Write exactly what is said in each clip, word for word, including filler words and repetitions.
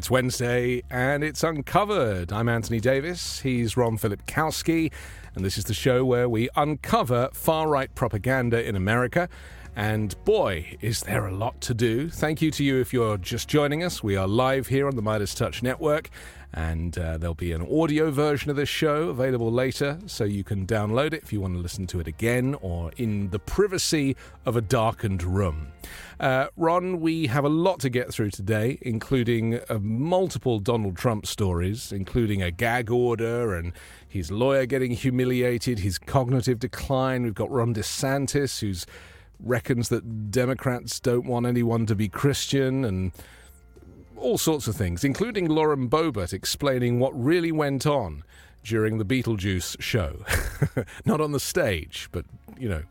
It's Wednesday and it's Uncovered. I'm Anthony Davis, he's Ron Filipkowski, and this is the show where we uncover far-right propaganda in America. And boy, is there a lot to do. Thank you to you if you're just joining us. We are live here on the MeidasTouch network, and uh, there'll be an audio version of this show available later, so you can download it if you want to listen to it again or in the privacy of a darkened room. Uh, Ron, we have a lot to get through today, including uh, multiple Donald Trump stories, including a gag order and his lawyer getting humiliated, his cognitive decline. We've got Ron DeSantis, who's reckons that Democrats don't want anyone to be Christian, and all sorts of things, including Lauren Boebert explaining what really went on during the Beetlejuice show. Not on the stage, but, you know,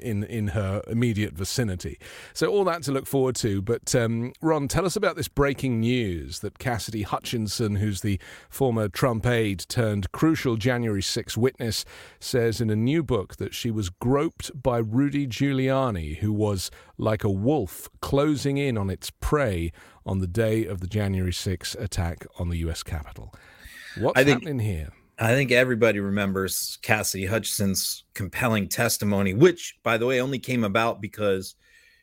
in in her immediate vicinity. So all that to look forward to. But um, Ron, tell us about this breaking news that Cassidy Hutchinson, who's the former Trump aide turned crucial January sixth witness, says in a new book that she was groped by Rudy Giuliani, who was like a wolf closing in on its prey on the day of the January sixth attack on the U S Capitol. What's I think- happening here? I think everybody remembers Cassidy Hutchinson's compelling testimony, which, by the way, only came about because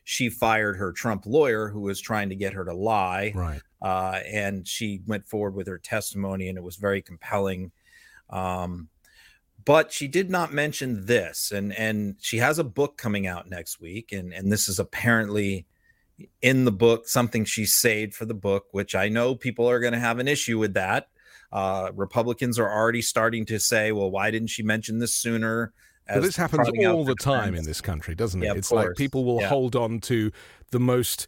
she fired her Trump lawyer who was trying to get her to lie. Right. Uh, and she went forward with her testimony, and it was very compelling. Um, but she did not mention this. And, and she has a book coming out next week. And, and this is apparently in the book, something she saved for the book, which I know people are going to have an issue with that. Uh, Republicans are already starting to say, well, why didn't she mention this sooner? As well, this happens all the time in this country, doesn't it? Yeah, it's like people will yeah. hold on to the most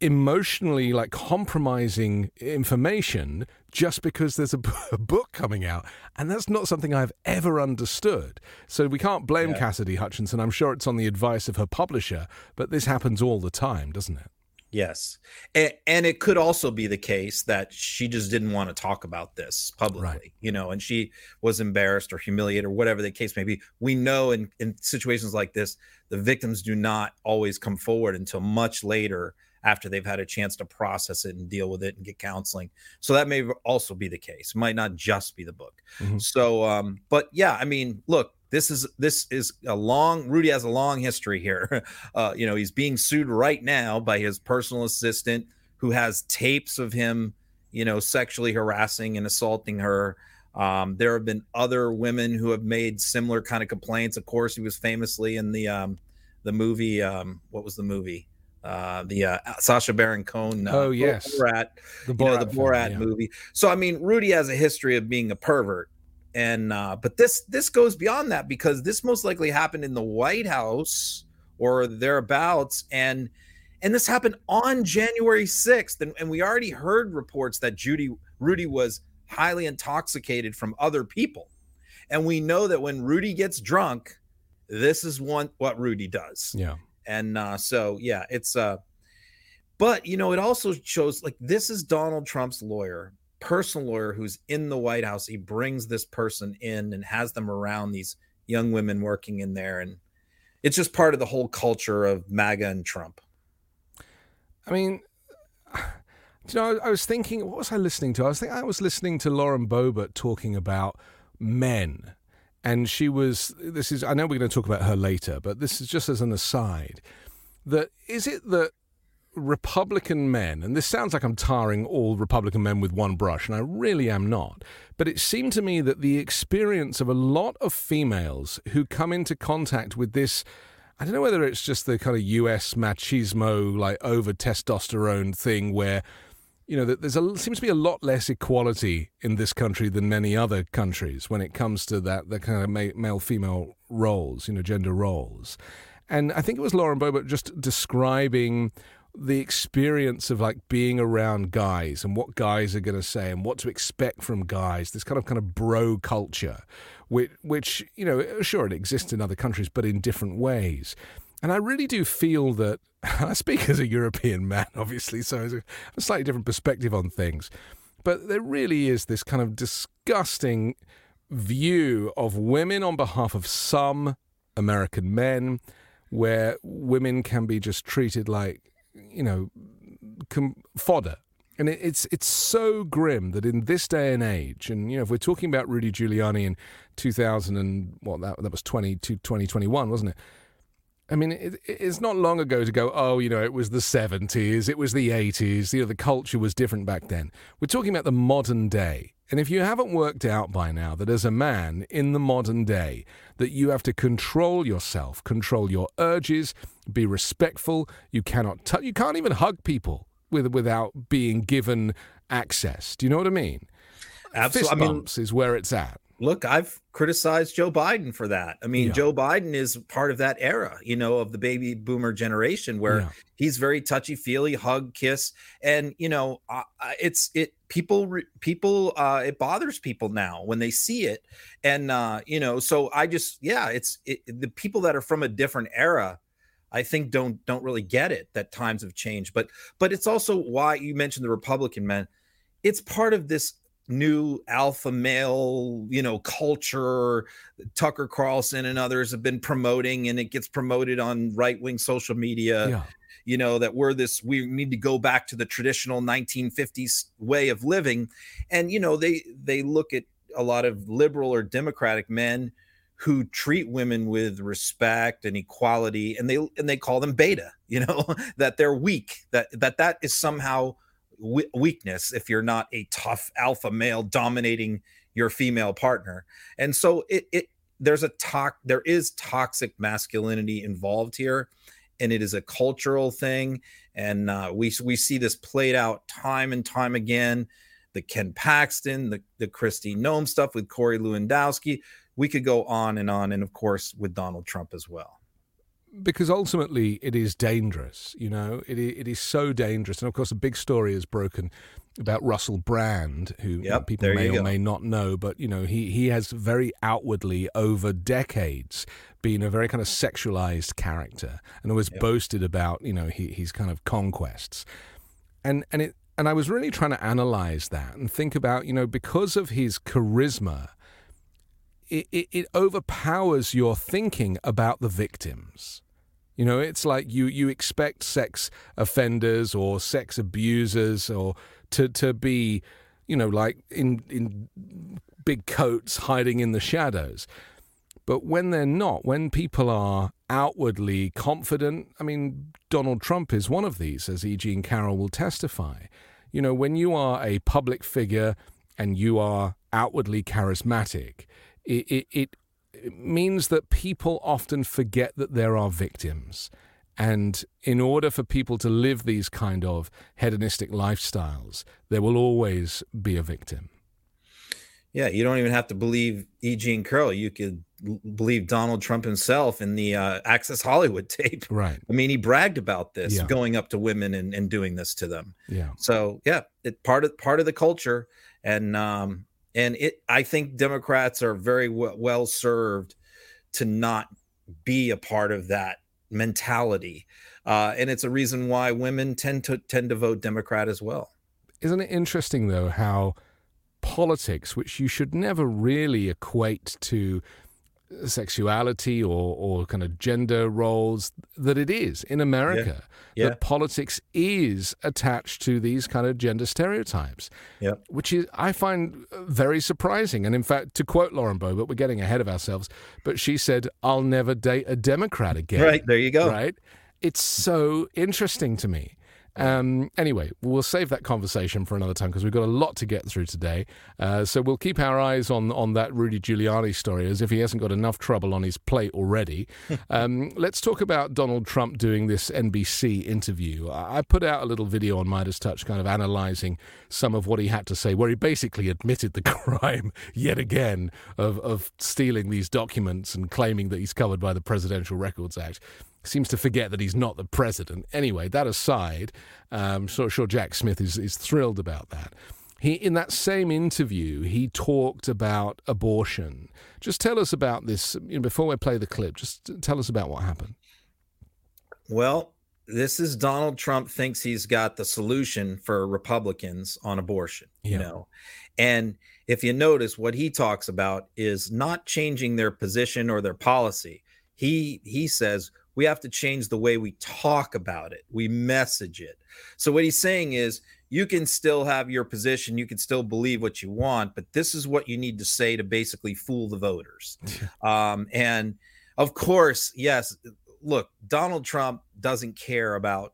emotionally like compromising information just because there's a, b- a book coming out. And that's not something I've ever understood. So we can't blame yeah. Cassidy Hutchinson. I'm sure it's on the advice of her publisher, but this happens all the time, doesn't it? Yes. And, and it could also be the case that she just didn't want to talk about this publicly, right. you know, and she was embarrassed or humiliated or whatever the case may be. We know in, in situations like this, the victims do not always come forward until much later after they've had a chance to process it and deal with it and get counseling. So that may also be the case. It might not just be the book. Mm-hmm. So, um, but yeah, I mean, look, This is this is a long Rudy has a long history here. Uh, you know, he's being sued right now by his personal assistant who has tapes of him, you know, sexually harassing and assaulting her. Um, there have been other women who have made similar kind of complaints. Of course, he was famously in the um, the movie. Um, what was the movie? Uh, the uh, Sacha Baron Cohen. Uh, oh, yes. Borat, the Borat, you know, the Borat film, yeah. movie. So, I mean, Rudy has a history of being a pervert. And uh, but this this goes beyond that, because this most likely happened in the White House or thereabouts. And and this happened on January sixth. And, and we already heard reports that Judy Rudy was highly intoxicated from other people. And we know that when Rudy gets drunk, this is one what Rudy does. Yeah. And uh, so, yeah, it's uh, but, you know, it also shows like this is Donald Trump's lawyer. Personal lawyer who's in the White House. He brings this person in and has them around these young women working in there. And it's just part of the whole culture of MAGA and Trump. I mean, you know, I was thinking, what was I listening to? I was thinking, I was listening to Lauren Boebert talking about men. And she was, this is, I know we're going to talk about her later, but this is just as an aside, that is it that Republican men, and this sounds like I'm tarring all Republican men with one brush, and I really am not, but it seemed to me that the experience of a lot of females who come into contact with this, I don't know whether it's just the kind of U S machismo, like over-testosterone thing where, you know, there's a, seems to be a lot less equality in this country than many other countries when it comes to that, the kind of male-female roles, you know, gender roles. And I think it was Lauren Boebert just describing the experience of like being around guys and what guys are going to say and what to expect from guys, this kind of kind of bro culture, which, which, you know, sure, it exists in other countries, but in different ways. And I really do feel that, I speak as a European man, obviously, so it's a slightly different perspective on things, but there really is this kind of disgusting view of women on behalf of some American men, where women can be just treated like, you know, com- fodder. And it, it's it's so grim that in this day and age, and you know, if we're talking about Rudy Giuliani in two thousand and what well, that that was twenty to twenty twenty-one, wasn't it? I mean, it, it's not long ago to go, oh, you know, it was the seventies, it was the eighties, you know, the culture was different back then. We're talking about the modern day. And if you haven't worked out by now that as a man in the modern day, that you have to control yourself, control your urges, be respectful, you cannot t- you can't even hug people with without being given access. Do you know what I mean? Absolutely. Fist bumps I mean, is where it's at. Look, I've criticized Joe Biden for that. I mean, yeah. Joe Biden is part of that era, you know, of the baby boomer generation where yeah. he's very touchy-feely, hug, kiss. And, you know, uh, it's it people people uh, it bothers people now when they see it. And, uh, you know, so I just yeah, it's it, the people that are from a different era, I think, don't don't really get it that times have changed. But but it's also why you mentioned the Republican men. It's part of this new alpha male, you know, culture Tucker Carlson and others have been promoting, and it gets promoted on right-wing social media, yeah. you know, that we're this, we need to go back to the traditional nineteen fifties way of living. And, you know, they, they look at a lot of liberal or Democratic men who treat women with respect and equality, and they, and they call them beta, you know, that they're weak, that, that, that is somehow weakness if you're not a tough alpha male dominating your female partner. And so it it there's a talk there is toxic masculinity involved here, and it is a cultural thing. And uh, we we see this played out time and time again. The Ken Paxton, the the Kristi Noem stuff with Corey Lewandowski. We could go on and on, and of course with Donald Trump as well. Because ultimately it is dangerous, you know, it, it is so dangerous. And of course, a big story is broken about Russell Brand, who yep, people may or go. may not know, but, you know, he, he has very outwardly over decades been a very kind of sexualized character and always yep. boasted about, you know, he, his kind of conquests. And, and, it, and I was really trying to analyze that and think about, you know, because of his charisma, it, it, it overpowers your thinking about the victims. You know, it's like you, you expect sex offenders or sex abusers or to, to be, you know, like in in big coats hiding in the shadows. But when they're not, when people are outwardly confident, I mean, Donald Trump is one of these, as E. Jean Carroll will testify. You know, when you are a public figure and you are outwardly charismatic, it it, it It means that people often forget that there are victims. And in order for people to live these kind of hedonistic lifestyles, there will always be a victim. Yeah, you don't even have to believe E. Jean Carroll. You could believe Donald Trump himself in the uh, Access Hollywood tape. Right. I mean, he bragged about this, yeah. going up to women and, and doing this to them. Yeah. So, yeah, it, part of part of the culture. And, um, And it, I think Democrats are very w- well served to not be a part of that mentality, uh, and it's a reason why women tend to tend to vote Democrat as well. Isn't it interesting though how politics, which you should never really equate to sexuality or or kind of gender roles, that it is in America yeah. Yeah. that politics is attached to these kind of gender stereotypes, yeah. which is I find very surprising. And in fact, to quote Lauren Boebert, we're getting ahead of ourselves, but she said, "I'll never date a Democrat again." Right, there you go. Right, it's so interesting to me. Um, anyway, we'll save that conversation for another time because we've got a lot to get through today. Uh, so we'll keep our eyes on on that Rudy Giuliani story as if he hasn't got enough trouble on his plate already. um, let's talk about Donald Trump doing this N B C interview. I put out a little video on MeidasTouch kind of analysing some of what he had to say, where he basically admitted the crime yet again of, of stealing these documents and claiming that he's covered by the Presidential Records Act. Seems to forget that he's not the president. Anyway, that aside, um, so sure Jack Smith is, is thrilled about that. He, in that same interview, he talked about abortion. Just tell us about this, you know, before I play the clip, just tell us about what happened. Well, this is Donald Trump thinks he's got the solution for Republicans on abortion, yeah. you know, and if you notice what he talks about is not changing their position or their policy. He, he says, we have to change the way we talk about it. We message it. So what he's saying is you can still have your position. You can still believe what you want, but this is what you need to say to basically fool the voters. um, and of course, yes, look, Donald Trump doesn't care about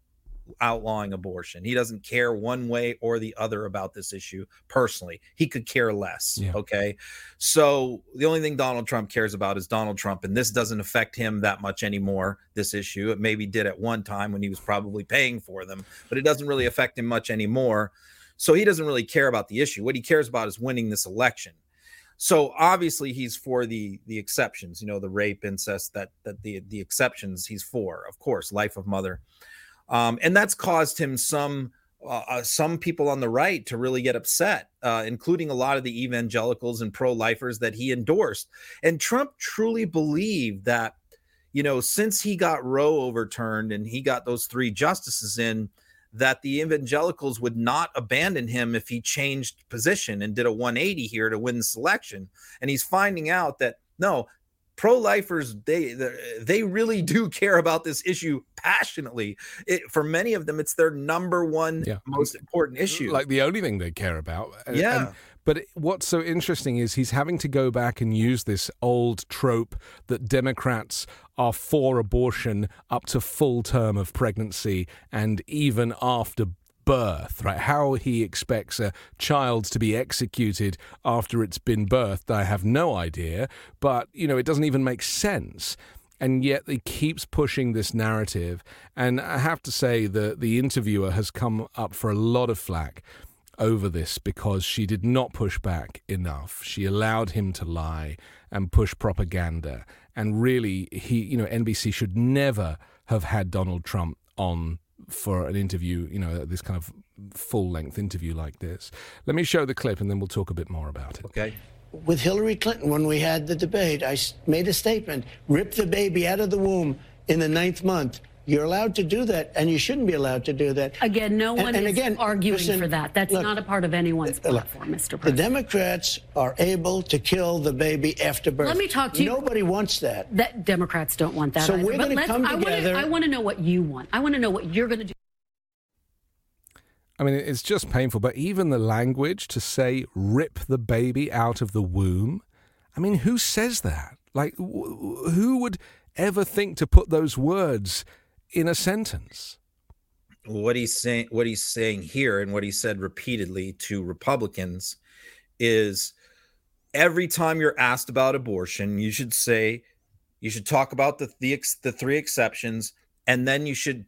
outlawing abortion. He doesn't care one way or the other about this issue personally. He could care less. Yeah. Okay. So the only thing Donald Trump cares about is Donald Trump. And this doesn't affect him that much anymore. This issue, it maybe did at one time when he was probably paying for them, but it doesn't really affect him much anymore. So he doesn't really care about the issue. What he cares about is winning this election. So obviously he's for the the exceptions, you know, the rape, incest, that that the the exceptions he's for, of course, life of mother. Um, and that's caused him some uh, some people on the right to really get upset, uh, including a lot of the evangelicals and pro-lifers that he endorsed. And Trump truly believed that, you know, since he got Roe overturned and he got those three justices in, that the evangelicals would not abandon him if he changed position and did a one eighty here to win this election. And he's finding out that, no, pro-lifers, they they really do care about this issue passionately. It, for many of them, it's their number one yeah. most important issue. Like the only thing they care about. Yeah. And, but what's so interesting is he's having to go back and use this old trope that Democrats are for abortion up to full term of pregnancy and even after birth, right? How he expects a child to be executed after it's been birthed, I have no idea. But, you know, it doesn't even make sense. And yet he keeps pushing this narrative. And I have to say that the interviewer has come up for a lot of flack over this because she did not push back enough. She allowed him to lie and push propaganda. And really, he, you know, N B C should never have had Donald Trump on for an interview, you know, this kind of full-length interview like this. Let me show the clip and then we'll talk a bit more about it. Okay. With Hillary Clinton, when we had the debate, I made a statement, rip the baby out of the womb in the ninth month. You're allowed to do that, and you shouldn't be allowed to do that. Again, no one and, and is again, arguing listen, for that. That's look, not a part of anyone's platform, look, Mister President. The Democrats are able to kill the baby after birth. Let me talk to you. Nobody wants that. That Democrats don't want that. So either. We're going to come together. I want to know what you want. I want to know what you're going to do. I mean, it's just painful, but even the language to say rip the baby out of the womb, I mean, who says that? Like, w- who would ever think to put those words in a sentence? What he's saying, what he's saying here, and what he said repeatedly to Republicans is every time you're asked about abortion, you should say, you should talk about the the, the three exceptions, and then you should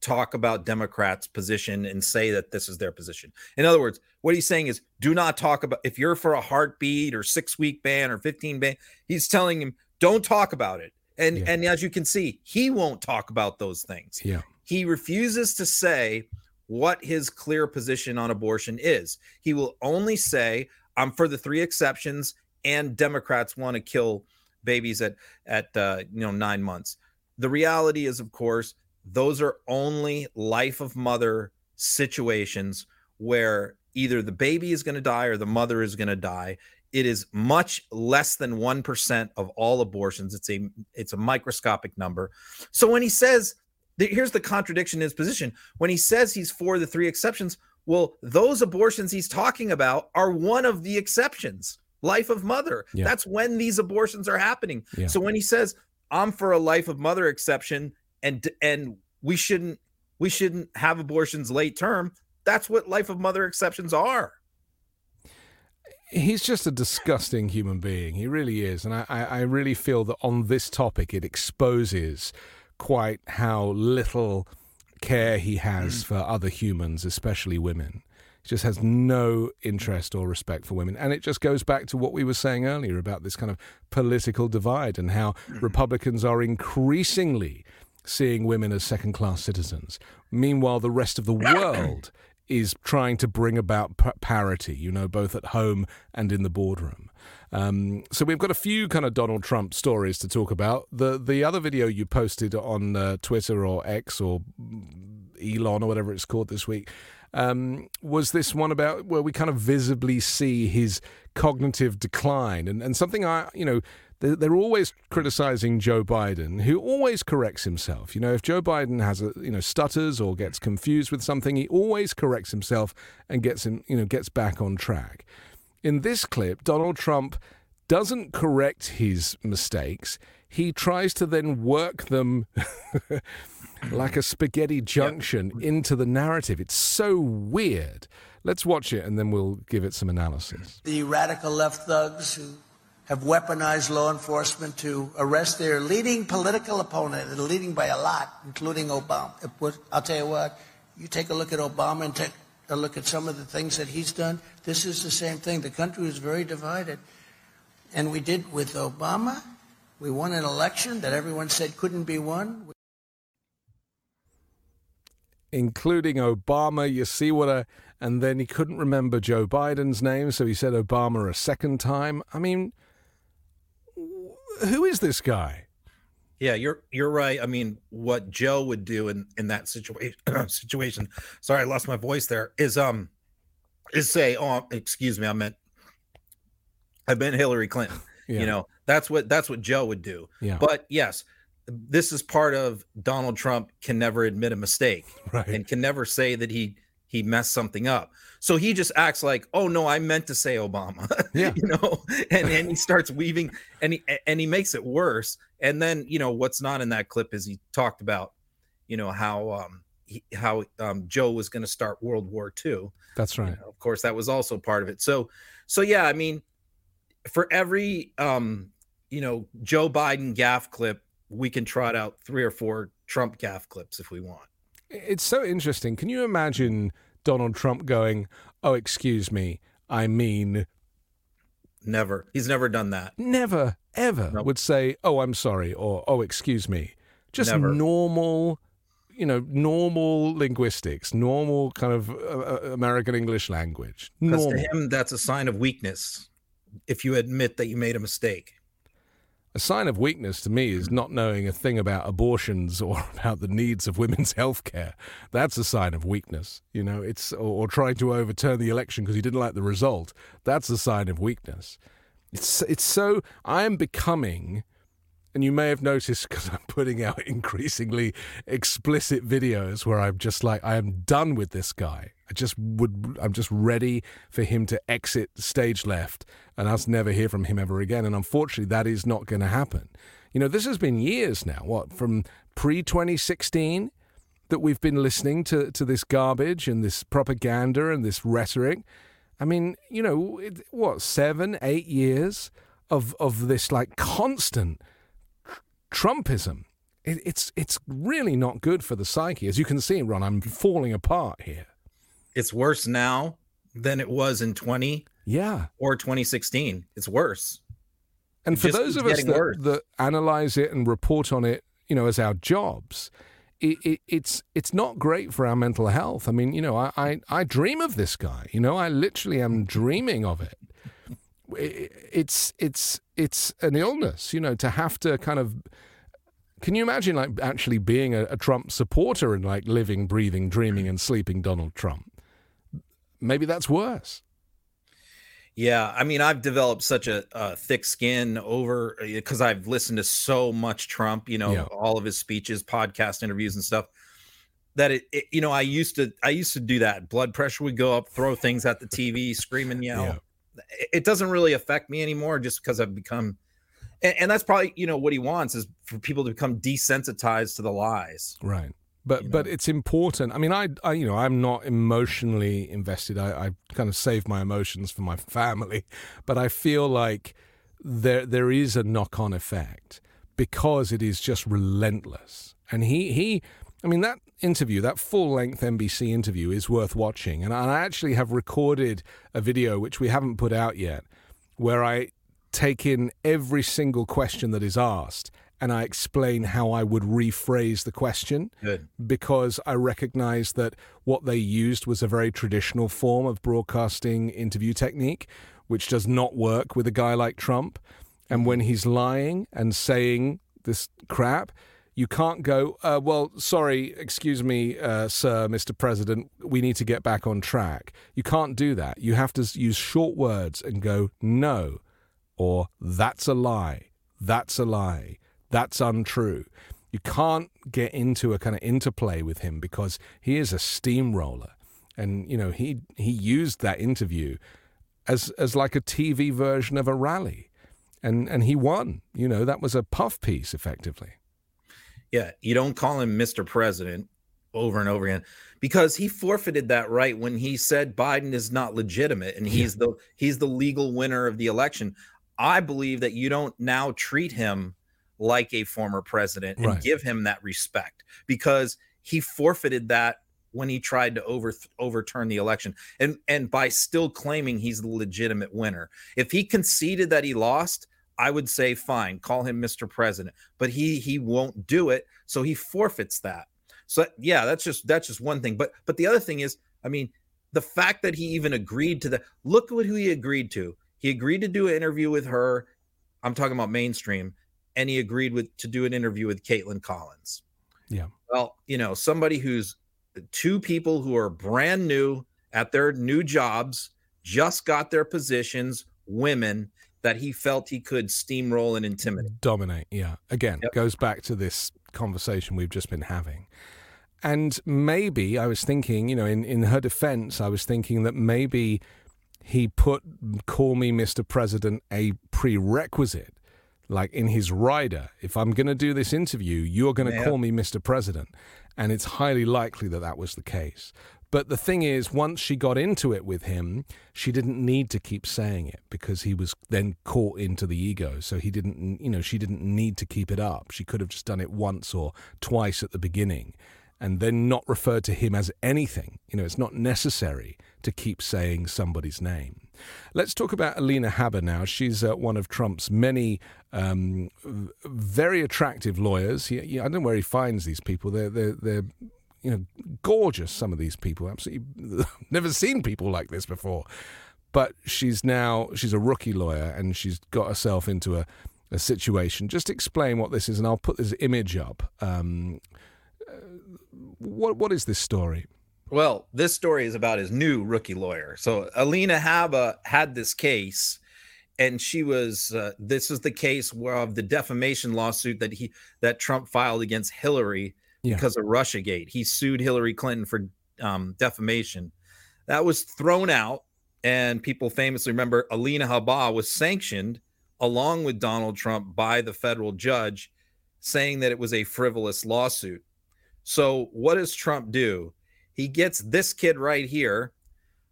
talk about Democrats' position and say that this is their position. In other words, what he's saying is do not talk about, if you're for a heartbeat or six-week ban or fifteen ban, he's telling him, don't talk about it. And yeah. and as you can see, he won't talk about those things. Yeah. He refuses to say what his clear position on abortion is. He will only say, I'm for the three exceptions, and Democrats want to kill babies at, at uh, you know, nine months. The reality is, of course, those are only life of mother situations where either the baby is going to die or the mother is going to die. It is much less than one percent of all abortions. It's a it's a microscopic number. So when he says, here's the contradiction in his position. When he says he's for the three exceptions, well, those abortions he's talking about are one of the exceptions, life of mother. Yeah. That's when these abortions are happening. Yeah. So when he says, I'm for a life of mother exception and and we shouldn't we shouldn't have abortions late term, that's what life of mother exceptions are. He's just a disgusting human being. He really is. And I, I really feel that on this topic, it exposes quite how little care he has for other humans, especially women. He just has no interest or respect for women. And it just goes back to what we were saying earlier about this kind of political divide and how Republicans are increasingly seeing women as second-class citizens. Meanwhile, the rest of the world is trying to bring about p- parity, you know, both at home and in the boardroom. Um, so we've got a few kind of Donald Trump stories to talk about. The the other video you posted on uh, Twitter or X or Elon or whatever it's called this week um, was this one about where we kind of visibly see his cognitive decline. And, and something I, you know, They're always criticizing Joe Biden, who always corrects himself. You know, if Joe Biden has a, you know, stutters or gets confused with something, he always corrects himself and gets him, you know, gets back on track. In this clip, Donald Trump doesn't correct his mistakes. He tries to then work them like a spaghetti junction yep. into the narrative. It's so weird. Let's watch it and then we'll give it some analysis. The radical left thugs who have weaponized law enforcement to arrest their leading political opponent, and leading by a lot, including Obama. I'll tell you what, you take a look at Obama and take a look at some of the things that he's done. This is the same thing. The country is very divided. And we did with Obama. We won an election that everyone said couldn't be won. Including Obama, you see what a... And then he couldn't remember Joe Biden's name, so he said Obama a second time. I mean, who is this guy? Yeah, you're you're right. I mean, what Joe would do in, in that situation, situation, sorry, I lost my voice there, is um, is say, oh, excuse me, I meant... I meant Hillary Clinton. Yeah. You know, that's what that's what Joe would do. Yeah. But yes, this is part of Donald Trump can never admit a mistake, right, and can never say that he he messed something up. So he just acts like, oh no, I meant to say Obama. Yeah. You know, and and he starts weaving and he and he makes it worse. And then, you know, what's not in that clip is he talked about, you know, how um he, how um Joe was going to start World War Two. That's right. You know, of course, that was also part of it. So so yeah, I mean, for every, um, you know, Joe Biden gaffe clip, we can trot out three or four Trump gaffe clips if we want. It's so interesting. Can you imagine Donald Trump going, oh, excuse me, I mean... Never. He's never done that. Never, ever nope. would say, oh, I'm sorry, or oh, excuse me. Just never. normal, you know, normal linguistics, normal kind of uh, American English language. Because to him, that's a sign of weakness. If you admit that you made a mistake. A sign of weakness to me is not knowing a thing about abortions or about the needs of women's health care. That's a sign of weakness. You know, it's or, or trying to overturn the election because you didn't like the result. That's a sign of weakness. It's it's so I am becoming, and you may have noticed because I'm putting out increasingly explicit videos where I'm just like, I am done with this guy. I just would. I'm just ready for him to exit stage left and us never hear from him ever again. And unfortunately, that is not going to happen. You know, this has been years now, what, from pre twenty sixteen that we've been listening to, to this garbage and this propaganda and this rhetoric. I mean, you know, it, what, seven, eight years of, of this like constant Trumpism. It, it's, it's really not good for the psyche. As you can see, Ron, I'm falling apart here. It's worse now than it was in twenty yeah. or twenty sixteen. It's worse. And for those of us that, that analyze it and report on it, you know, as our jobs, it, it, it's it's not great for our mental health. I mean, you know, I, I, I dream of this guy. You know, I literally am dreaming of it. it. It's it's it's an illness, you know, to have to kind of. Can you imagine, like, actually being a, a Trump supporter and like living, breathing, dreaming, and sleeping Donald Trump? Maybe that's worse. Yeah, I mean, I've developed such a, a thick skin over because I've listened to so much Trump, you know, yeah. all of his speeches, podcast interviews and stuff that it, it, you know, I used to I used to do that. Blood pressure would go up, throw things at the T V, scream and yell. Yeah. It, it doesn't really affect me anymore just because I've become. And, and that's probably, you know, what he wants is for people to become desensitized to the lies. Right. But you know? But it's important. I mean, I, I you know, I'm not emotionally invested. I, I kind of save my emotions for my family. But I feel like there there is a knock-on effect because it is just relentless. And he, he I mean, that interview, that full-length N B C interview is worth watching. And I actually have recorded a video, which we haven't put out yet, where I take in every single question that is asked. And I explain how I would rephrase the question. Good. Because I recognize that what they used was a very traditional form of broadcasting interview technique, which does not work with a guy like Trump. And when he's lying and saying this crap, you can't go, uh, well, sorry, excuse me, uh, sir, Mister President, we need to get back on track. You can't do that. You have to use short words and go, no, or that's a lie. That's a lie. That's untrue. You can't get into a kind of interplay with him because he is a steamroller. And, you know, he he used that interview as as like a T V version of a rally. And and he won. You know, that was a puff piece, effectively. Yeah, you don't call him Mister President over and over again, because he forfeited that right when he said Biden is not legitimate and he's yeah. the he's the legal winner of the election. I believe that you don't now treat him like a former president and right. give him that respect, because he forfeited that when he tried to over overturn the election, and and by still claiming he's the legitimate winner. If he conceded that he lost, I would say fine, call him Mister President, but he he won't do it, so he forfeits that. So yeah, that's just that's just one thing. But but the other thing is, I mean, the fact that he even agreed to the look at who he agreed to. He agreed to do an interview with her. I'm talking about mainstream, and he agreed with to do an interview with Caitlin Collins. Yeah. Well, you know, somebody who's two people who are brand new at their new jobs, just got their positions, women that he felt he could steamroll and intimidate. Dominate, yeah. Again, yep. goes back to this conversation we've just been having. And maybe I was thinking, you know, in, in her defense, I was thinking that maybe he put call me Mister President a prerequisite, like in his rider. If I'm going to do this interview, you're going to yep. call me Mister President. And it's highly likely that that was the case. But the thing is, once she got into it with him, she didn't need to keep saying it because he was then caught into the ego. So he didn't, you know, she didn't need to keep it up. She could have just done it once or twice at the beginning and then not referred to him as anything. You know, it's not necessary to keep saying somebody's name. Let's talk about Alina Habba now. She's uh, one of Trump's many um, very attractive lawyers. He, he, I don't know where he finds these people. They're, they're, they're you know, gorgeous, some of these people. Absolutely never seen people like this before. But she's now, she's a rookie lawyer, and she's got herself into a, a situation. Just explain what this is, and I'll put this image up. Um, uh, what what is this story? Well, this story is about his new rookie lawyer. So Alina Habba had this case, and she was, uh, this is the case of the defamation lawsuit that he that Trump filed against Hillary Yeah. because of Russiagate. He sued Hillary Clinton for um, defamation. That was thrown out, and people famously remember Alina Habba was sanctioned along with Donald Trump by the federal judge, saying that it was a frivolous lawsuit. So what does Trump do? He gets this kid right here,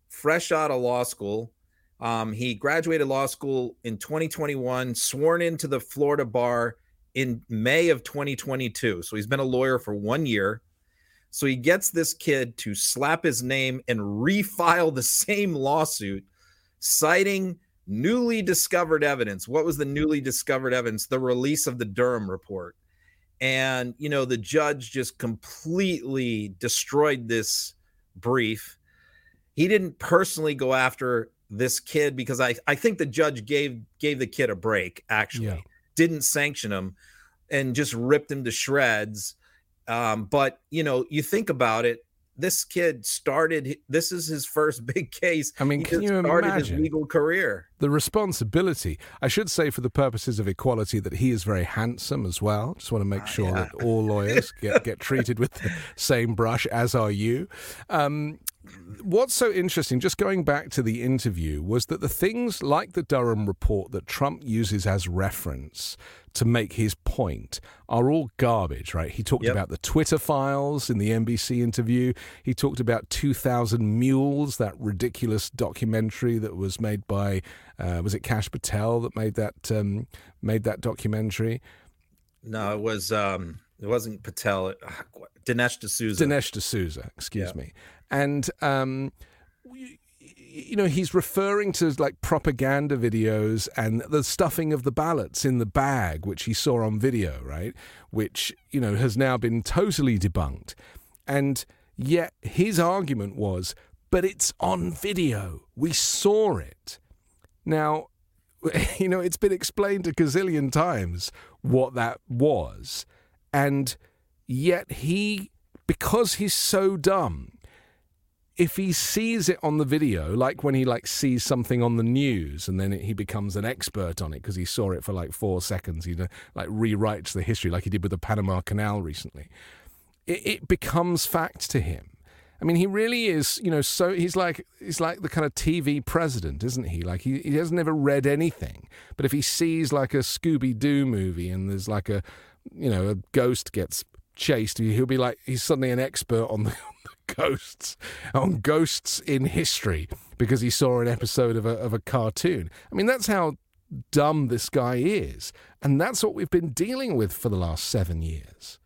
fresh out of law school. Um, he graduated law school in twenty twenty-one, sworn into the Florida bar in May of twenty twenty-two. So he's been a lawyer for one year. So he gets this kid to slap his name and refile the same lawsuit, citing newly discovered evidence. What was the newly discovered evidence? The release of the Durham report. And, you know, the judge just completely destroyed this brief. He didn't personally go after this kid because I, I think the judge gave gave the kid a break, actually. Yeah. Didn't sanction him and just ripped him to shreds. Um, but, you know, you think about it, this kid started, this is his first big case. I mean, he can you started imagine his legal career? The responsibility. I should say, for the purposes of equality, that he is very handsome as well. Just want to make sure uh, yeah. that all lawyers get, get treated with the same brush, as are you. Um, what's so interesting, just going back to the interview, was that the things like the Durham report that Trump uses as reference to make his point are all garbage, right? He talked yep. about the Twitter files in the N B C interview. He talked about two thousand Mules, that ridiculous documentary that was made by, uh, was it Kash Patel that made that um, made that documentary? No, it was um, it wasn't Patel. It, uh, Dinesh D'Souza. Dinesh D'Souza, excuse yeah. me. And, um, you know, he's referring to, like, propaganda videos and the stuffing of the ballots in the bag, which he saw on video, right, which, you know, has now been totally debunked. And yet his argument was, but it's on video. We saw it. Now, you know, it's been explained a gazillion times what that was. And yet he, because he's so dumb, if he sees it on the video, like when he like sees something on the news and then it, he becomes an expert on it because he saw it for like four seconds, he like rewrites the history like he did with the Panama Canal recently, it, it becomes fact to him. I mean, he really is, you know, so he's like he's like the kind of T V president, isn't he? Like he, he has never read anything, but if he sees like a Scooby-Doo movie and there's like a, you know, a ghost gets chased, he'll be like, he's suddenly an expert on the ghosts, on ghosts in history because he saw an episode of a of a cartoon. I mean, that's how dumb this guy is, and that's what we've been dealing with for the last seven years.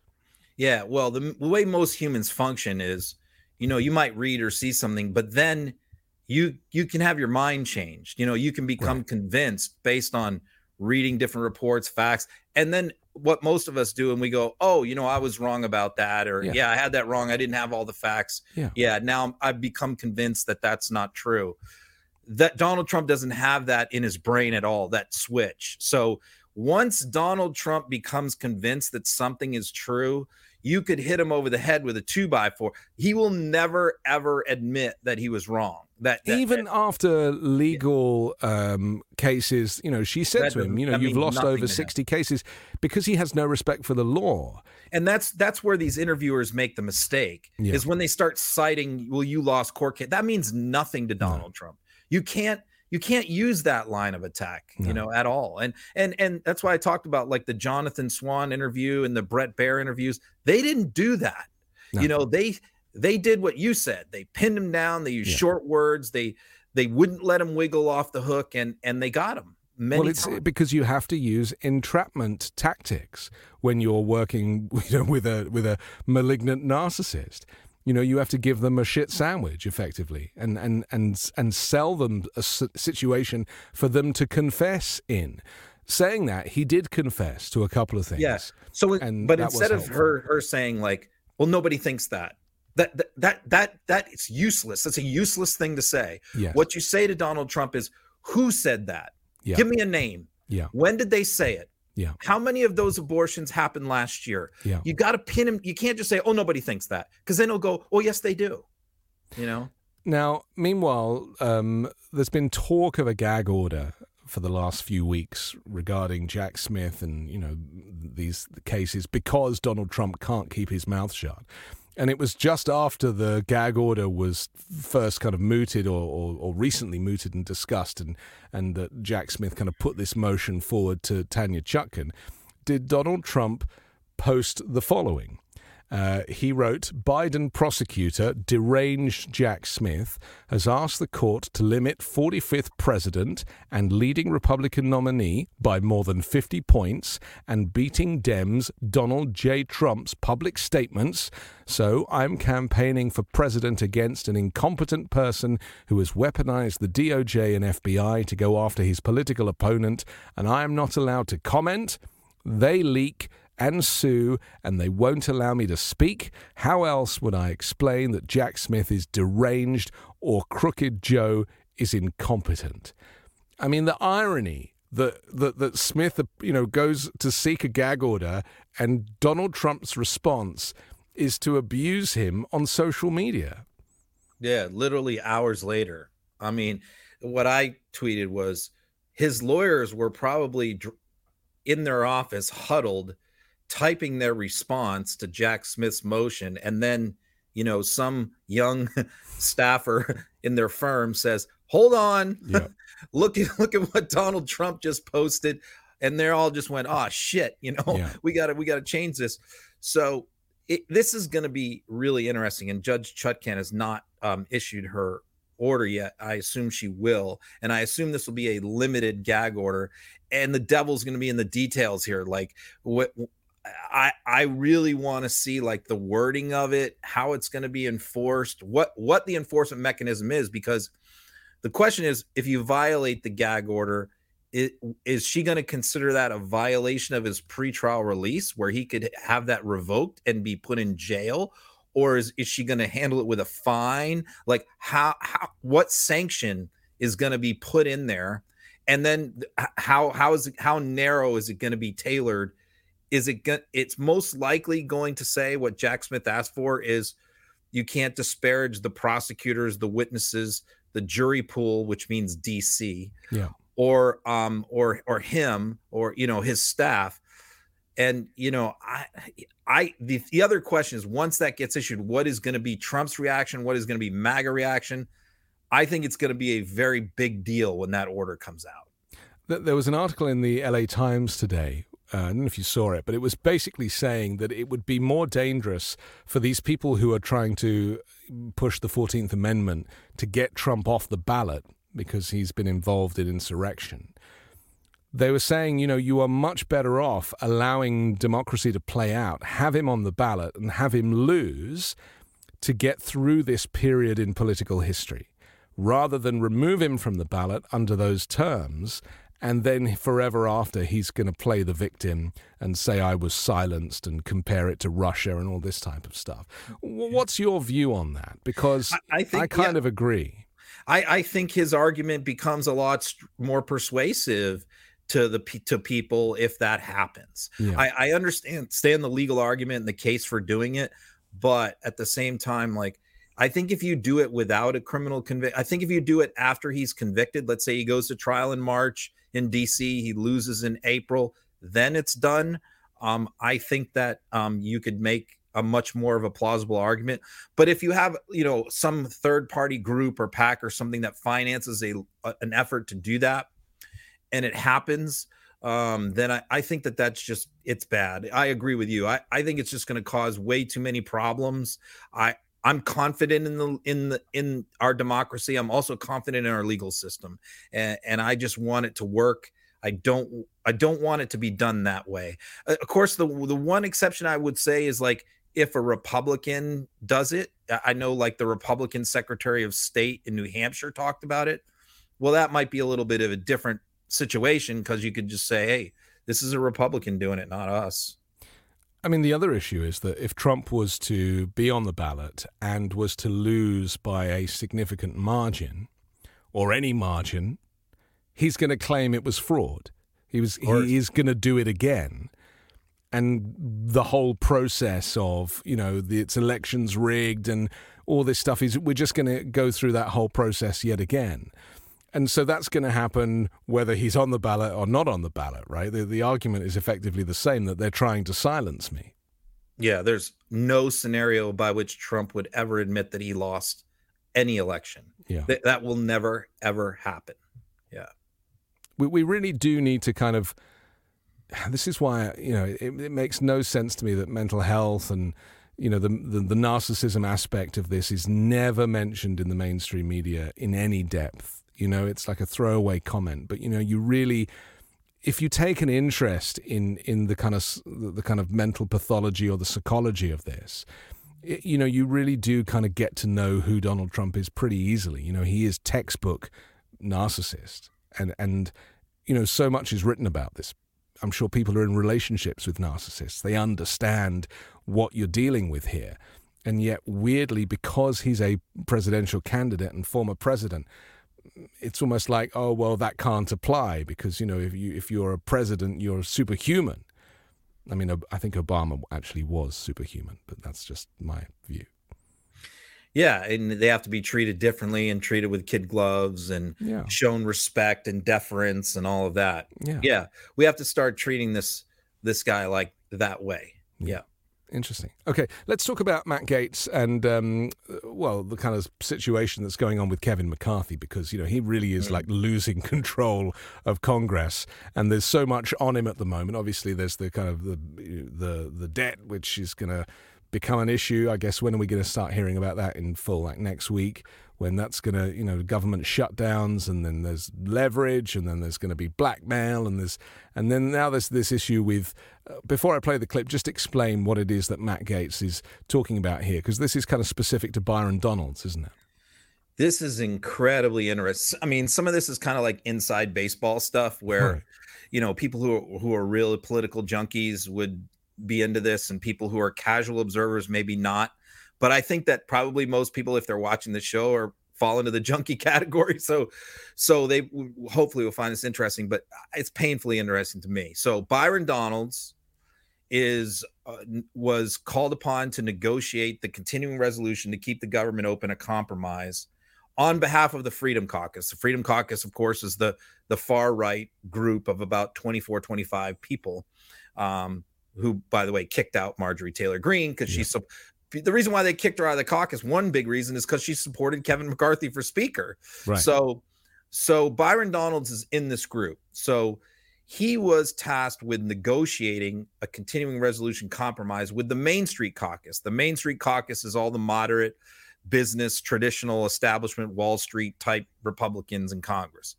Yeah, well, the, the way most humans function is, you know, you might read or see something, but then you you can have your mind changed. You know, you can become right. convinced based on reading different reports, facts, and then what most of us do, and we go, oh, you know, I was wrong about that, or yeah, yeah I had that wrong. I didn't have all the facts. Yeah. yeah, now I've become convinced that that's not true. That Donald Trump doesn't have that in his brain at all, that switch. So once Donald Trump becomes convinced that something is true, you could hit him over the head with a two by four. He will never, ever admit that he was wrong. That, that even that, after legal yeah. um, cases, you know, she said that, to him, you know, you've lost over sixty cases because he has no respect for the law. And that's that's where these interviewers make the mistake yeah. is when they start citing, well, you lost court case. That means nothing to Donald no. Trump. You can't you can't use that line of attack, no. you know, at all. And and and that's why I talked about like the Jonathan Swan interview and the Brett Baer interviews. They didn't do that. No. You know, they. They did what you said. They pinned him down. They used yeah. short words. They they wouldn't let him wiggle off the hook, and and they got him many well, it's times. Because you have to use entrapment tactics when you're working, you know, with a with a malignant narcissist. You know, you have to give them a shit sandwich, effectively, and and and and sell them a situation for them to confess in. Saying that, he did confess to a couple of things. Yes. Yeah. So, and but instead of her her saying like, well, nobody thinks that. That, that that that that it's useless. That's a useless thing to say. Yes. What you say to Donald Trump is, who said that? Yeah. Give me a name. Yeah. When did they say it? Yeah. How many of those abortions happened last year? Yeah. You got to pin him. You can't just say, oh, nobody thinks that, because then he'll go, oh, yes, they do. You know. Now, meanwhile, um, there's been talk of a gag order for the last few weeks regarding Jack Smith and, you know, these cases because Donald Trump can't keep his mouth shut. And it was just after the gag order was first kind of mooted or, or, or recently mooted and discussed, and and that Jack Smith kind of put this motion forward to Tanya Chutkan, did Donald Trump post the following. Uh, he wrote, Biden prosecutor deranged Jack Smith has asked the court to limit forty-fifth president and leading Republican nominee by more than fifty points and beating Dems Donald J. Trump's public statements. So I'm campaigning for president against an incompetent person who has weaponized the D O J and F B I to go after his political opponent, and I am not allowed to comment. They leak and sue, and they won't allow me to speak. How else would I explain that Jack Smith is deranged or Crooked Joe is incompetent? I mean, the irony that that, that Smith, you know, goes to seek a gag order, and Donald Trump's response is to abuse him on social media. Yeah, literally hours later. I mean, what I tweeted was his lawyers were probably in their office huddled, typing their response to Jack Smith's motion, and then, you know, some young staffer in their firm says, hold on, yeah. look at look at what Donald Trump just posted, and they're all just went, oh shit, you know, yeah. we gotta we gotta change this. So it, this is going to be really interesting, and Judge Chutkan has not um issued her order yet. I assume she will, and I assume this will be a limited gag order, and the devil's going to be in the details here. Like, what I, I really want to see, like, the wording of it, how it's going to be enforced, what what the enforcement mechanism is, because the question is, if you violate the gag order, it, is she going to consider that a violation of his pretrial release where he could have that revoked and be put in jail? Or is, is she going to handle it with a fine? Like, how, how what sanction is going to be put in there? And then how how is it, how narrow is it going to be tailored? Is it? It's most likely going to say what Jack Smith asked for is You can't disparage the prosecutors, the witnesses, the jury pool, which means D C, yeah, or um, or or him, or you know, his staff. And you know, I, I the, the other question is, once that gets issued, what is going to be Trump's reaction? What is going to be MAGA reaction? I think it's going to be a very big deal when that order comes out. There was an article in the L A Times today. Uh, I don't know if you saw it, but it was basically saying that it would be more dangerous for these people who are trying to push the fourteenth Amendment to get Trump off the ballot because he's been involved in insurrection. They were saying, you know, you are much better off allowing democracy to play out, have him on the ballot and have him lose to get through this period in political history, rather than remove him from the ballot under those terms. And then forever after, he's going to play the victim and say, I was silenced, and compare it to Russia and all this type of stuff. What's your view on that? Because I, I, think, I kind yeah, of agree. I, I think his argument becomes a lot more persuasive to the to people if that happens. Yeah. I, I understand, understand the legal argument and the case for doing it. But at the same time, like, I think if you do it without a criminal conviction, I think if you do it after he's convicted, let's say he goes to trial in March in D C, he loses in April, then it's done. Um, I think that um, you could make a much more of a plausible argument. But if you have, you know, some third party group or PAC or something that finances a, a an effort to do that, and it happens, um, then I, I think that that's just, it's bad. I agree with you. I, I think it's just going to cause way too many problems. I, I'm confident in the in the in our democracy. I'm also confident in our legal system, and, and I just want it to work. I don't I don't want it to be done that way. Of course, the the one exception I would say is, like, if a Republican does it. I know, like, the Republican Secretary of State in New Hampshire talked about it. Well, that might be a little bit of a different situation, because you could just say, hey, this is a Republican doing it, not us. I mean, the other issue is that if Trump was to be on the ballot and was to lose by a significant margin, or any margin, he's going to claim it was fraud. He was, he is going to do it again. And the whole process of, you know, the, it's elections rigged and all this stuff, is we're just going to go through that whole process yet again. And so that's going to happen whether he's on the ballot or not on the ballot, right? The, the argument is effectively the same, that they're trying to silence me. Yeah, there's no scenario by which Trump would ever admit that he lost any election. Yeah, Th- that will never, ever happen. Yeah. We we really do need to kind of, this is why, you know, it, it makes no sense to me that mental health and, you know, the, the the narcissism aspect of this is never mentioned in the mainstream media in any depth. You know, it's like a throwaway comment, but, you know, you really, if you take an interest in, in the kind of the kind of mental pathology or the psychology of this, it, you know, you really do kind of get to know who Donald Trump is pretty easily. You know, he is textbook narcissist, and, and, you know, so much is written about this. I'm sure people are in relationships with narcissists. They understand what you're dealing with here. And yet, weirdly, because he's a presidential candidate and former president, it's almost like, oh, well, that can't apply because, you know, if you if you're a president, you're superhuman. I mean, I think Obama actually was superhuman, but that's just my view. Yeah, and they have to be treated differently and treated with kid gloves and yeah. shown respect and deference and all of that. Yeah. yeah, we have to start treating this this guy like that way. Yeah. yeah. Interesting. Okay, let's talk about Matt Gaetz and, um, well, the kind of situation that's going on with Kevin McCarthy, because, you know, he really is like losing control of Congress, and there's so much on him at the moment. Obviously, there's the kind of the the, the debt, which is going to become an issue. I guess when are we going to start hearing about that in full? Like next week, when that's going to, you know, government shutdowns, and then there's leverage, and then there's going to be blackmail, and there's and then now there's this issue with. Uh, before I play the clip, just explain what it is that Matt Gaetz is talking about here, because this is kind of specific to Byron Donalds, isn't it? This is incredibly interesting. I mean, some of this is kind of like inside baseball stuff, where right. you know, people who are, who are real political junkies would be into this, and people who are casual observers maybe not. But I think that probably most people, if they're watching the show, are fall into the junkie category. So, so they hopefully will find this interesting, but it's painfully interesting to me. So Byron Donalds is uh, was called upon to negotiate the continuing resolution to keep the government open, a compromise on behalf of the Freedom Caucus. The Freedom Caucus, of course, is the the far right group of about twenty-four, twenty-five people um, who, by the way, kicked out Marjorie Taylor Greene because yeah. she's the reason why they kicked her out of the caucus. One big reason is because she supported Kevin McCarthy for speaker. Right. So so Byron Donalds is in this group. So he was tasked with negotiating a continuing resolution compromise with the Main Street Caucus. The Main Street Caucus is all the moderate business, traditional establishment, Wall Street type Republicans in Congress.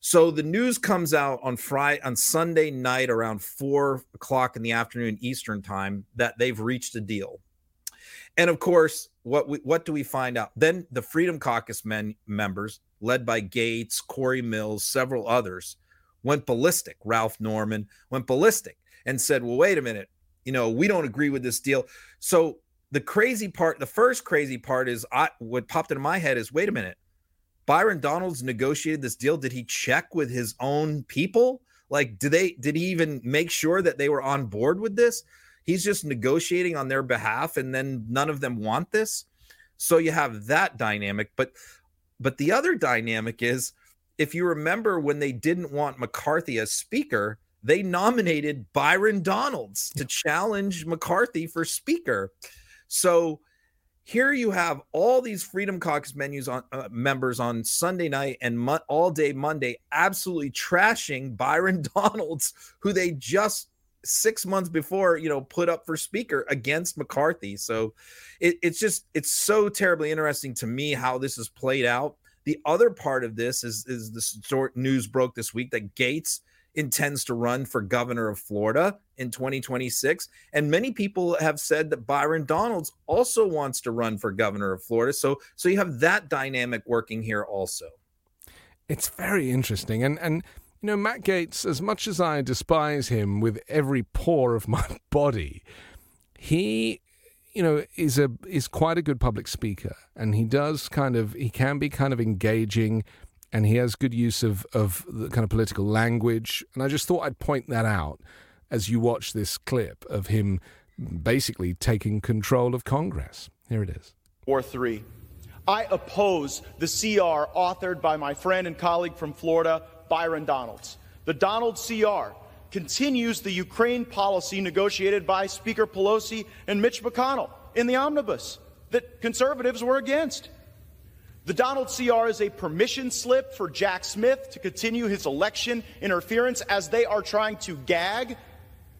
So the news comes out on Friday, on Sunday night around four o'clock in the afternoon Eastern time that they've reached a deal. And of course, what we, what do we find out? Then the Freedom Caucus men members, led by Gates, Corey Mills, several others, went ballistic. Ralph Norman went ballistic and said, well, wait a minute, you know, we don't agree with this deal. So the crazy part, the first crazy part is I, what popped into my head is, wait a minute, Byron Donalds negotiated this deal. Did he check with his own people? Like, did they, did he even make sure that they were on board with this? He's just negotiating on their behalf, and then none of them want this. So you have that dynamic. But but the other dynamic is, if you remember when they didn't want McCarthy as speaker, they nominated Byron Donalds to challenge McCarthy for speaker. So here you have all these Freedom Caucus menus on, uh, members on Sunday night and mo- all day Monday absolutely trashing Byron Donalds, who they just six months before, you know, put up for speaker against McCarthy. So it, it's just, it's so terribly interesting to me how this has played out. The other part of this is, is the sort news broke this week that Gates intends to run for governor of Florida in twenty twenty-six. And many people have said that Byron Donalds also wants to run for governor of Florida. So, so you have that dynamic working here also. It's very interesting. And, and, you know, Matt Gaetz, as much as I despise him with every pore of my body, he, you know, is a is quite a good public speaker, and he does kind of he can be kind of engaging, and he has good use of of the kind of political language. And I just thought I'd point that out as you watch this clip of him basically taking control of Congress. Here it is. Or three, I oppose the C R authored by my friend and colleague from Florida, Byron Donalds. The Donalds C R continues the Ukraine policy negotiated by Speaker Pelosi and Mitch McConnell in the omnibus that conservatives were against. The Donalds C R is a permission slip for Jack Smith to continue his election interference as they are trying to gag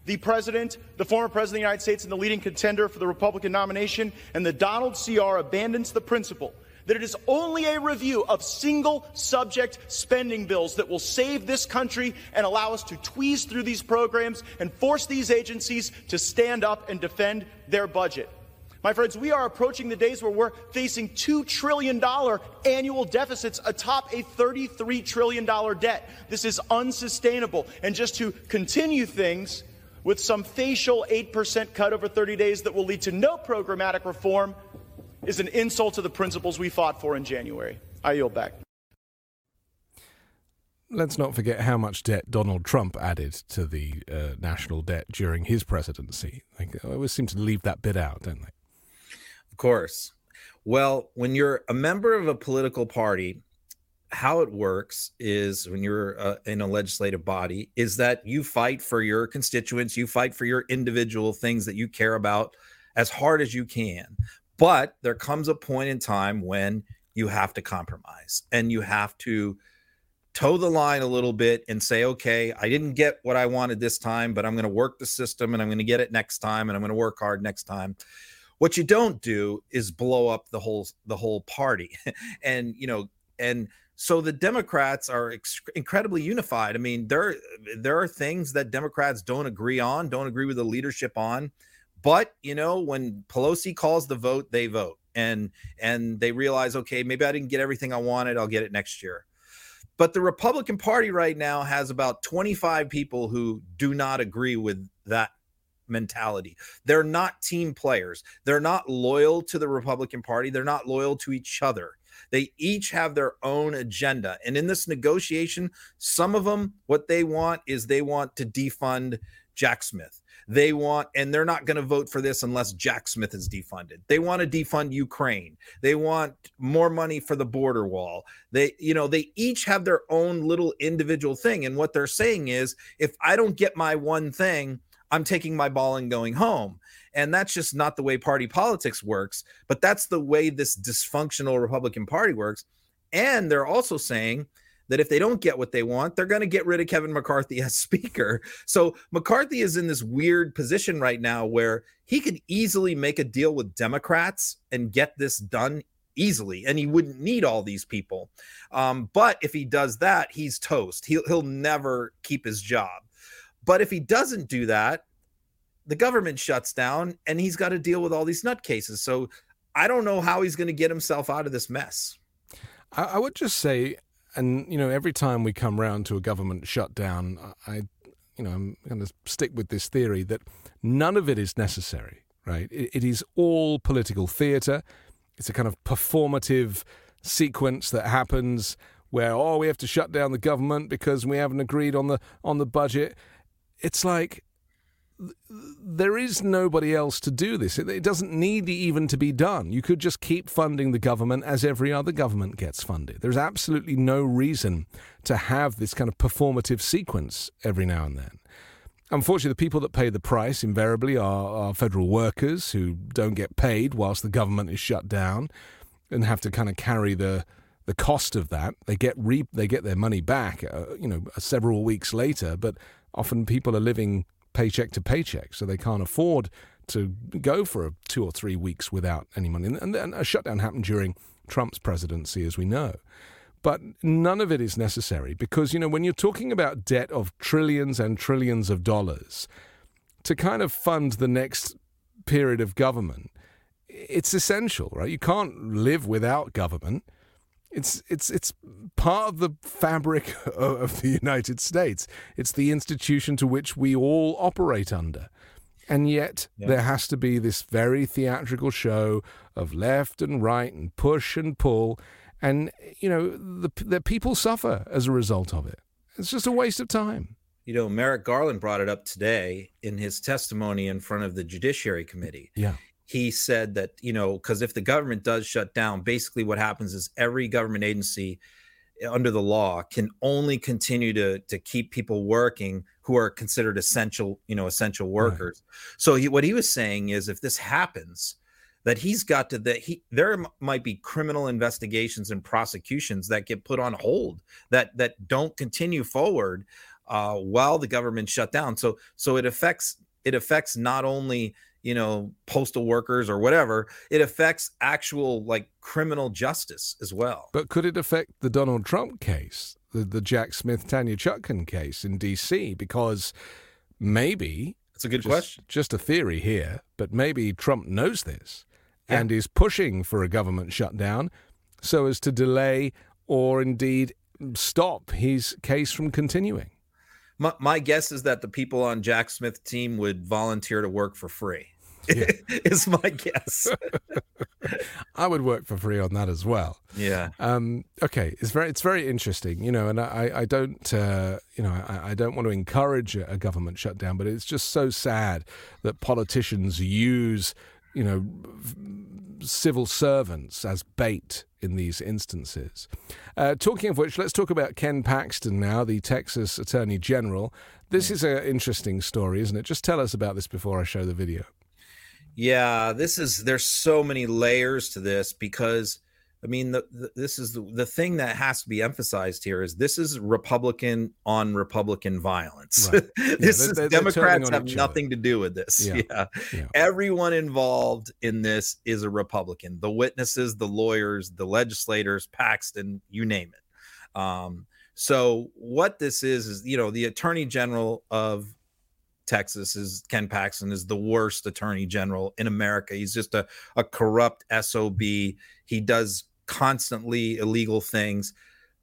the president, the former president of the United States, and the leading contender for the Republican nomination. And the Donalds C R abandons the principle that it is only a review of single-subject spending bills that will save this country and allow us to tweeze through these programs and force these agencies to stand up and defend their budget. My friends, we are approaching the days where we're facing two trillion dollars annual deficits atop a thirty-three trillion dollars debt. This is unsustainable. And just to continue things with some facial eight percent cut over thirty days that will lead to no programmatic reform is an insult to the principles we fought for in January. I yield back. Let's not forget how much debt Donald Trump added to the uh, national debt during his presidency. They always seem to leave that bit out, don't they? Of course. Well, when you're a member of a political party, how it works is when you're uh, in a legislative body is that you fight for your constituents, you fight for your individual things that you care about as hard as you can. But there comes a point in time when you have to compromise and you have to toe the line a little bit and say, okay, I didn't get what I wanted this time, but I'm going to work the system and I'm going to get it next time. And I'm going to work hard next time. What you don't do is blow up the whole, the whole party. and, you know, and so the Democrats are ex- incredibly unified. I mean, there, there are things that Democrats don't agree on, don't agree with the leadership on. But, you know, when Pelosi calls the vote, they vote and and they realize, OK, maybe I didn't get everything I wanted. I'll get it next year. But the Republican Party right now has about twenty-five people who do not agree with that mentality. They're not team players. They're not loyal to the Republican Party. They're not loyal to each other. They each have their own agenda. And in this negotiation, some of them, what they want is they want to defund Jack Smith. They want, and they're not going to vote for this unless Jack Smith is defunded. They want to defund Ukraine. They want more money for the border wall. They, you know, they each have their own little individual thing. And what they're saying is, if I don't get my one thing, I'm taking my ball and going home. And that's just not the way party politics works, but that's the way this dysfunctional Republican Party works. And they're also saying that if they don't get what they want, they're going to get rid of Kevin McCarthy as speaker. So McCarthy is in this weird position right now where he could easily make a deal with Democrats and get this done easily, and he wouldn't need all these people. Um, but if he does that, he's toast. He'll, he'll never keep his job. But if he doesn't do that, the government shuts down and he's got to deal with all these nutcases. So I don't know how he's going to get himself out of this mess. I would just say, and, you know, every time we come round to a government shutdown, I, you know, I'm going to stick with this theory that none of it is necessary, right? It, it is all political theatre. It's a kind of performative sequence that happens where, oh, we have to shut down the government because we haven't agreed on the on the budget. It's like there is nobody else to do this. It doesn't need even to be done. You could just keep funding the government as every other government gets funded. There's absolutely no reason to have this kind of performative sequence every now and then. Unfortunately, the people that pay the price invariably are, are federal workers who don't get paid whilst the government is shut down and have to kind of carry the the cost of that. They get re- they get their money back, uh, you know, several weeks later, but often people are living paycheck to paycheck, so they can't afford to go for a two or three weeks without any money. And then a shutdown happened during Trump's presidency, as we know. But none of it is necessary because, you know, when you're talking about debt of trillions and trillions of dollars, to kind of fund the next period of government, it's essential, right? You can't live without government. It's it's it's part of the fabric of the United States. It's the institution to which we all operate under. And yet yeah. there has to be this very theatrical show of left and right and push and pull. And, you know, the, the people suffer as a result of it. It's just a waste of time. You know, Merrick Garland brought it up today in his testimony in front of the Judiciary Committee. Yeah. He said that, you know, because if the government does shut down, basically what happens is every government agency under the law can only continue to to keep people working who are considered essential, you know, essential workers. Right. So he, what he was saying is if this happens, that he's got to that he there m- might be criminal investigations and prosecutions that get put on hold that that don't continue forward uh, while the government shut down. So so it affects it affects not only, you know, postal workers or whatever, it affects actual like criminal justice as well. But could it affect the Donald Trump case, the, the Jack Smith, Tanya Chutkan case in D C? Because maybe it's a good just, question, just a theory here, but maybe Trump knows this yeah. and is pushing for a government shutdown so as to delay or indeed stop his case from continuing. My, my guess is that the people on Jack Smith's team would volunteer to work for free. Yeah. Is my guess. I would work for free on that as well. Yeah. Um, okay. It's very, it's very interesting, you know. And I, I don't, uh, you know, I, I don't want to encourage a government shutdown, but it's just so sad that politicians use, you know, civil servants as bait in these instances. Uh, talking of which, let's talk about Ken Paxton now, the Texas Attorney General. This is an interesting story, isn't it? Just tell us about this before I show the video. Yeah, this is, there's so many layers to this because, I mean, the, the, this is the, the thing that has to be emphasized here is this is Republican on Republican violence. Right. Yeah, this they're, is they're, Democrats they're have nothing other. to do with this. Yeah. Yeah. yeah, everyone involved in this is a Republican. The witnesses, the lawyers, the legislators, Paxton, you name it. Um, so what this is is, you know, the Attorney General of Texas is Ken Paxton is the worst attorney general in America. He's just a, a corrupt S O B. He does constantly illegal things,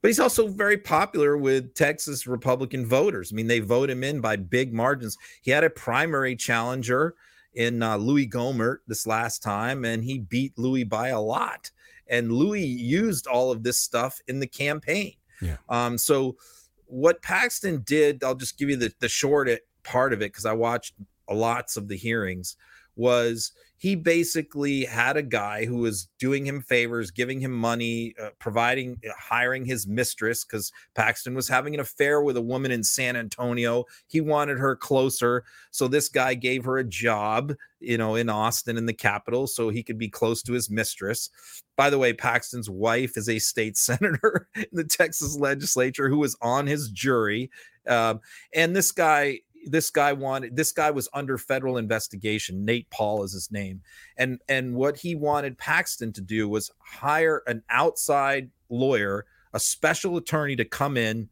but he's also very popular with Texas Republican voters. I mean, they vote him in by big margins. He had a primary challenger in uh, Louis Gohmert this last time, and he beat Louis by a lot. And Louis used all of this stuff in the campaign. Yeah. Um, so what Paxton did, I'll just give you the, the short it, part of it because I watched lots of the hearings was he basically had a guy who was doing him favors, giving him money, uh, providing, uh, hiring his mistress, because Paxton was having an affair with a woman in San Antonio. He wanted her closer. So this guy gave her a job, you know, in Austin, in the Capitol, so he could be close to his mistress. By the way, Paxton's wife is a state senator in the Texas legislature who was on his jury. Um, and this guy... This guy wanted, this guy was under federal investigation. Nate Paul is his name. And, and what he wanted Paxton to do was hire an outside lawyer, a special attorney, to come in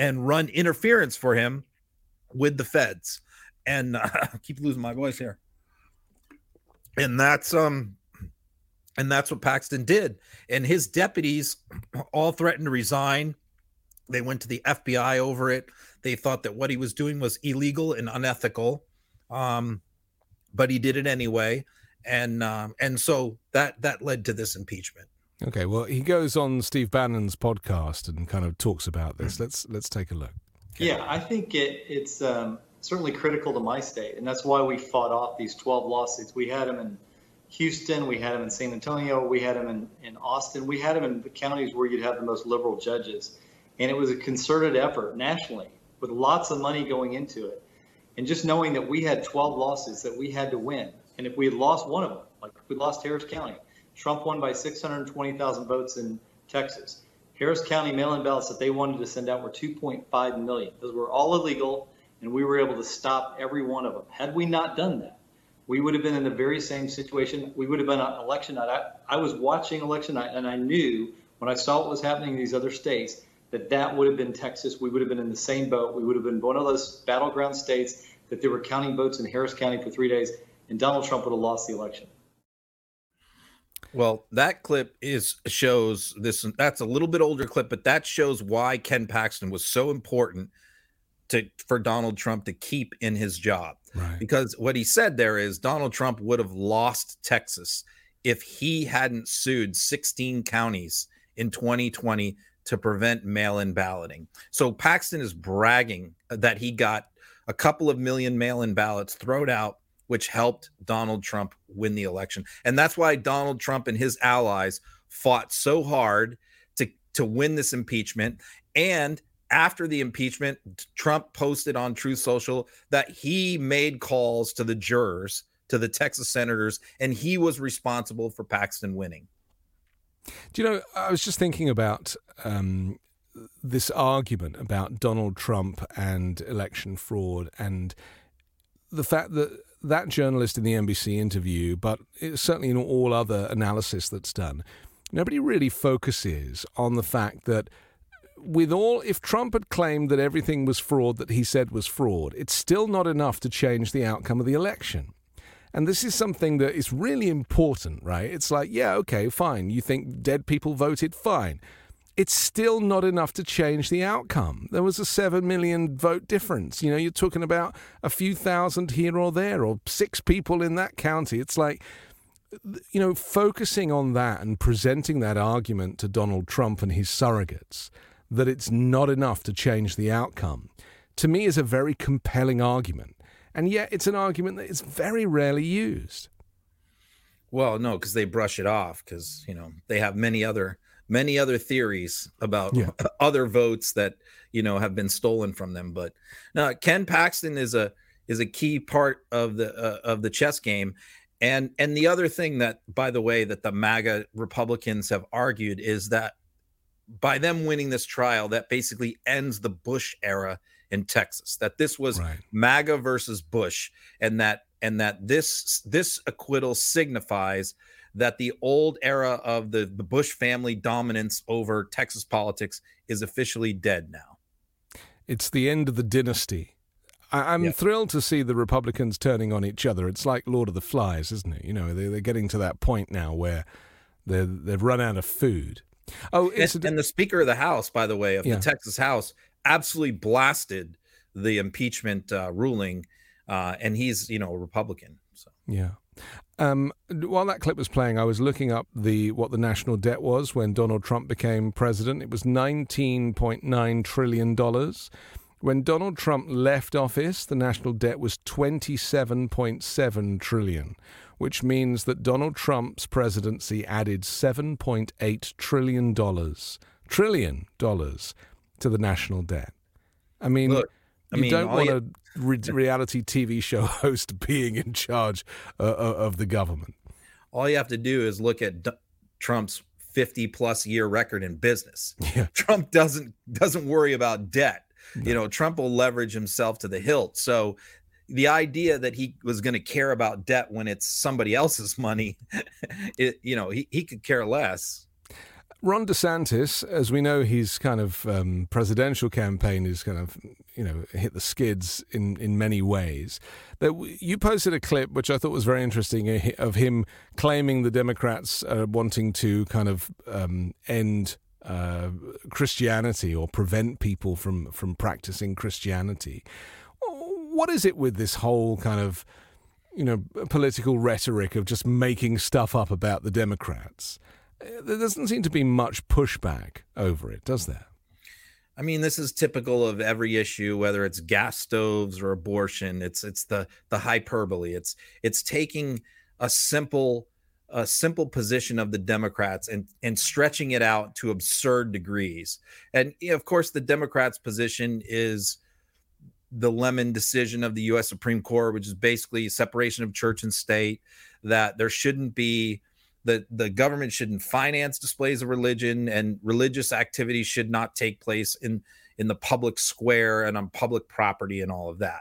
and run interference for him with the feds. And uh, I keep losing my voice here. And that's, um, and that's what Paxton did. And his deputies all threatened to resign. They went to the F B I over it. They thought that what he was doing was illegal and unethical, um, but he did it anyway. And um, and so that that led to this impeachment. Okay, well, he goes on Steve Bannon's podcast and kind of talks about this. Mm-hmm. Let's let's take a look. Okay. Yeah, I think it, it's um, certainly critical to my state, and that's why we fought off these twelve lawsuits. We had them in Houston. We had them in San Antonio. We had them in, in Austin. We had them in the counties where you'd have the most liberal judges. And it was a concerted effort nationally, with lots of money going into it. And just knowing that we had twelve lawsuits that we had to win. And if we had lost one of them, like we lost Harris County, Trump won by six hundred twenty thousand votes in Texas. Harris County mail-in ballots that they wanted to send out were two point five million. Those were all illegal, and we were able to stop every one of them. Had we not done that, we would have been in the very same situation. We would have been on election night. I, I was watching election night, and I knew when I saw what was happening in these other states, that that would have been Texas. We would have been in the same boat. We would have been one of those battleground states that they were counting votes in Harris County for three days, and Donald Trump would have lost the election. Well, that clip is shows this. That's a little bit older clip, but that shows why Ken Paxton was so important to for Donald Trump to keep in his job. Right. Because what he said there is Donald Trump would have lost Texas if he hadn't sued sixteen counties in twenty twenty to prevent mail-in balloting. So Paxton is bragging that he got a couple of million mail-in ballots thrown out, which helped Donald Trump win the election. And that's why Donald Trump and his allies fought so hard to, to win this impeachment. And after the impeachment, Trump posted on Truth Social that he made calls to the jurors, to the Texas senators, and he was responsible for Paxton winning. Do you know, I was just thinking about um, this argument about Donald Trump and election fraud, and the fact that that journalist in the N B C interview, but certainly in all other analysis that's done, nobody really focuses on the fact that with all, if Trump had claimed that everything was fraud that he said was fraud, it's still not enough to change the outcome of the election. And this is something that is really important, right? It's like, yeah, okay, fine. You think dead people voted? Fine. It's still not enough to change the outcome. There was a seven million vote difference. You know, you're talking about a few thousand here or there, or six people in that county. It's like, you know, focusing on that and presenting that argument to Donald Trump and his surrogates, that it's not enough to change the outcome, to me is a very compelling argument. And yet it's an argument that is very rarely used. Well, no, because they brush it off because, you know, they have many other many other theories about yeah. other votes that, you know, have been stolen from them. But now Ken Paxton is a is a key part of the uh, of the chess game. And and the other thing that, by the way, that the MAGA Republicans have argued is that by them winning this trial, that basically ends the Bush era in Texas, that this was right. MAGA versus Bush, and that and that this this acquittal signifies that the old era of the, the Bush family dominance over Texas politics is officially dead now. It's the end of the dynasty. I, I'm yeah. thrilled to see the Republicans turning on each other. It's like Lord of the Flies, isn't it? You know, they, they're getting to that point now where they're, they've run out of food. Oh, it's and, a, and the Speaker of the House, by the way, of yeah. the Texas House, absolutely blasted the impeachment uh, ruling, uh, and he's, you know, a Republican. So yeah. Um, while that clip was playing, I was looking up the what the national debt was when Donald Trump became president. It was nineteen point nine trillion dollars. When Donald Trump left office, the national debt was twenty-seven point seven trillion dollars, which means that Donald Trump's presidency added seven point eight trillion dollars, trillion dollars, to the national debt. I mean, Look, I you mean, don't want you... a re- reality T V show host being in charge uh, of the government. All you have to do is look at D- Trump's fifty-plus year record in business. Yeah. Trump doesn't doesn't worry about debt. No. You know, Trump will leverage himself to the hilt. So the idea that he was going to care about debt when it's somebody else's money, it, you know, he, he could care less. Ron DeSantis, as we know, his kind of um, presidential campaign is kind of, you know, hit the skids in, in many ways. That you posted a clip, which I thought was very interesting, of him claiming the Democrats are wanting to kind of um, end uh, Christianity or prevent people from, from practicing Christianity. What is it with this whole kind of, you know, political rhetoric of just making stuff up about the Democrats? There doesn't seem to be much pushback over it, does there? I mean, this is typical of every issue, whether it's gas stoves or abortion. It's it's the the hyperbole. It's it's taking a simple a simple position of the Democrats and and stretching it out to absurd degrees. And of course, the Democrats' position is the Lemon decision of the U S Supreme Court, which is basically separation of church and state, that there shouldn't be. That the government shouldn't finance displays of religion, and religious activities should not take place in, in the public square and on public property and all of that.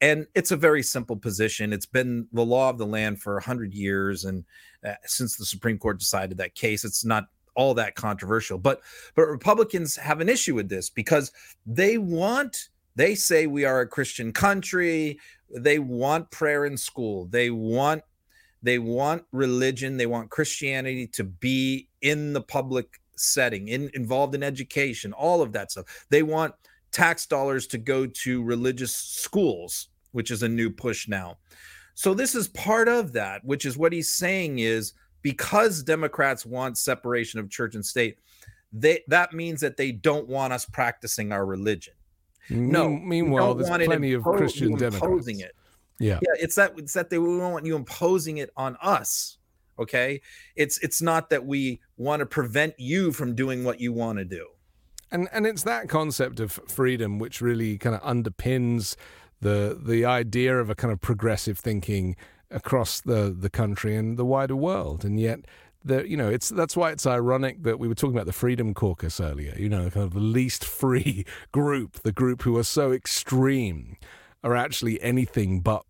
And it's a very simple position. It's been the law of the land for one hundred years. And uh, since the Supreme Court decided that case, it's not all that controversial. But but Republicans have an issue with this because they want, they say we are a Christian country. They want prayer in school. They want They want religion, they want Christianity to be in the public setting, in, involved in education, all of that stuff. They want tax dollars to go to religious schools, which is a new push now. So this is part of that, which is what he's saying is because Democrats want separation of church and state, they, that means that they don't want us practicing our religion. No, meanwhile, there's plenty of Christian Democrats. It. Yeah. yeah, it's that it's that they we don't want you imposing it on us. Okay, it's it's not that we want to prevent you from doing what you want to do, and and it's that concept of freedom which really kind of underpins the the idea of a kind of progressive thinking across the the country and the wider world, and yet. The, you know, it's that's why it's ironic that we were talking about the Freedom Caucus earlier. You know, kind of the least free group, the group who are so extreme, are actually anything but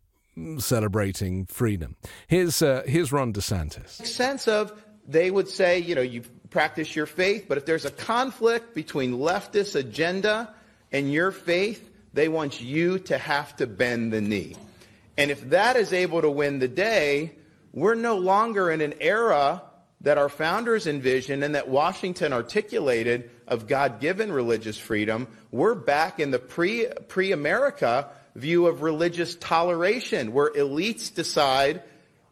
celebrating freedom. Here's uh, here's Ron DeSantis. Makes sense of they would say, you know, you practice your faith, but if there's a conflict between leftist agenda and your faith, they want you to have to bend the knee. And if that is able to win the day, we're no longer in an era that our founders envisioned and that Washington articulated of God-given religious freedom. We're back in the pre pre-America view of religious toleration, where elites decide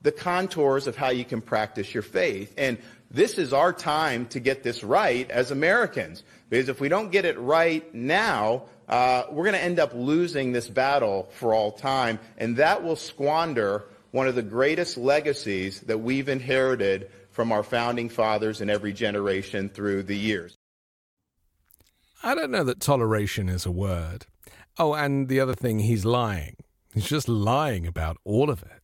the contours of how you can practice your faith. And this is our time to get this right as Americans, because if we don't get it right now, uh, we're going to end up losing this battle for all time, and that will squander one of the greatest legacies that we've inherited from our founding fathers in every generation through the years. I don't know that toleration is a word. Oh, and the other thing, he's lying. He's just lying about all of it.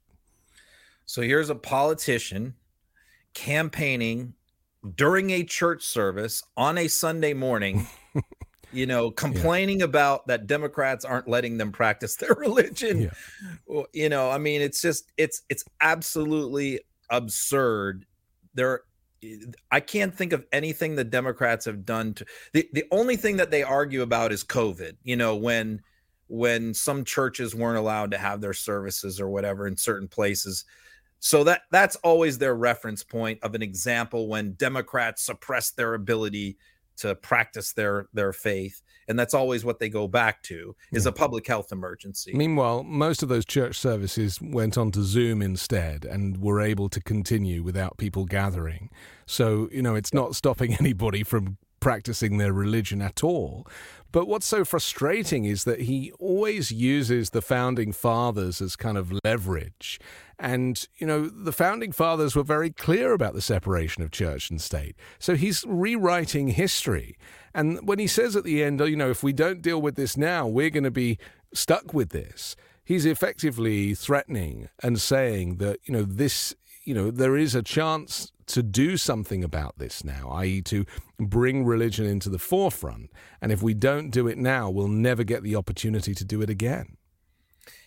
So here's a politician campaigning during a church service on a Sunday morning, you know, complaining yeah. about that Democrats aren't letting them practice their religion. Yeah. Well, you know, I mean, it's just, it's, it's absolutely absurd. There, I can't think of anything the Democrats have done to the, the only thing that they argue about is COVID, you know, when when some churches weren't allowed to have their services or whatever in certain places. So that that's always their reference point of an example when Democrats suppress their ability to practice their their faith. And that's always what they go back to, is yeah. a public health emergency. Meanwhile, most of those church services went on to Zoom instead and were able to continue without people gathering. So, you know, it's not stopping anybody from practicing their religion at all. But what's so frustrating is that he always uses the founding fathers as kind of leverage. And, you know, the founding fathers were very clear about the separation of church and state. So he's rewriting history. And when he says at the end, you know, if we don't deal with this now, we're going to be stuck with this, he's effectively threatening and saying that, you know, this, you know, there is a chance to do something about this now, that is to bring religion into the forefront. And if we don't do it now, we'll never get the opportunity to do it again.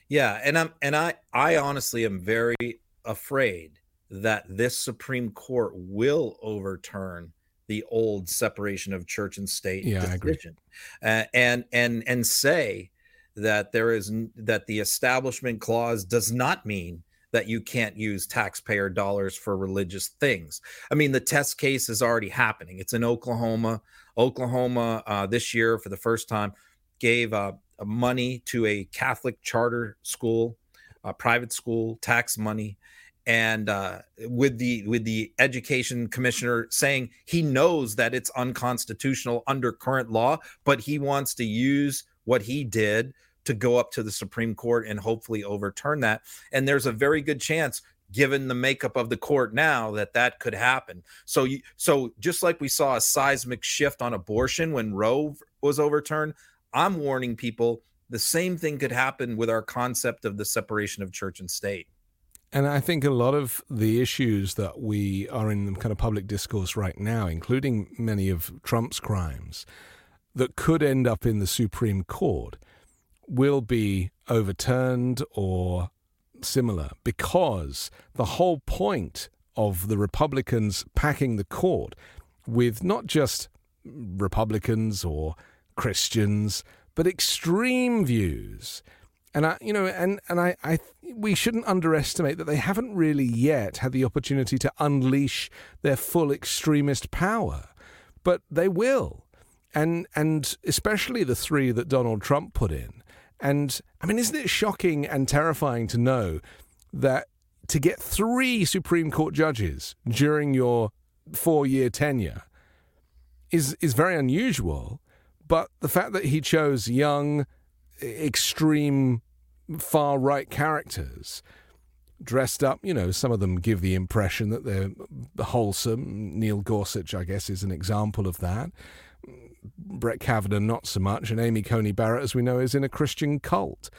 Yeah, and I'm and I I honestly am very afraid that this Supreme Court will overturn the old separation of church and state yeah, decision, uh, and and and say that there is that the Establishment Clause does not mean that you can't use taxpayer dollars for religious things. I mean, the test case is already happening. It's in Oklahoma. Oklahoma uh, this year, for the first time, gave uh, money to a Catholic charter school, a private school, tax money, and uh, with the with the education commissioner saying he knows that it's unconstitutional under current law, but he wants to use what he did to go up to the Supreme Court and hopefully overturn that. And there's a very good chance, given the makeup of the court now, that that could happen. So, you, so just like we saw a seismic shift on abortion when Roe was overturned, I'm warning people the same thing could happen with our concept of the separation of church and state. And I think a lot of the issues that we are in kind of public discourse right now, including many of Trump's crimes that could end up in the Supreme Court, will be overturned or similar, because the whole point of the Republicans packing the court with not just Republicans or Christians, but extreme views. And I, you know, and, and I, I, we shouldn't underestimate that they haven't really yet had the opportunity to unleash their full extremist power, but they will. And, and especially the three that Donald Trump put in. And, I mean, isn't it shocking and terrifying to know that to get three Supreme Court judges during your four-year tenure is is very unusual, but the fact that he chose young, extreme, far-right characters dressed up, you know, some of them give the impression that they're wholesome. Neil Gorsuch, I guess, is an example of that. Brett Kavanaugh, not so much, and Amy Coney Barrett, as we know, is in a Christian cult.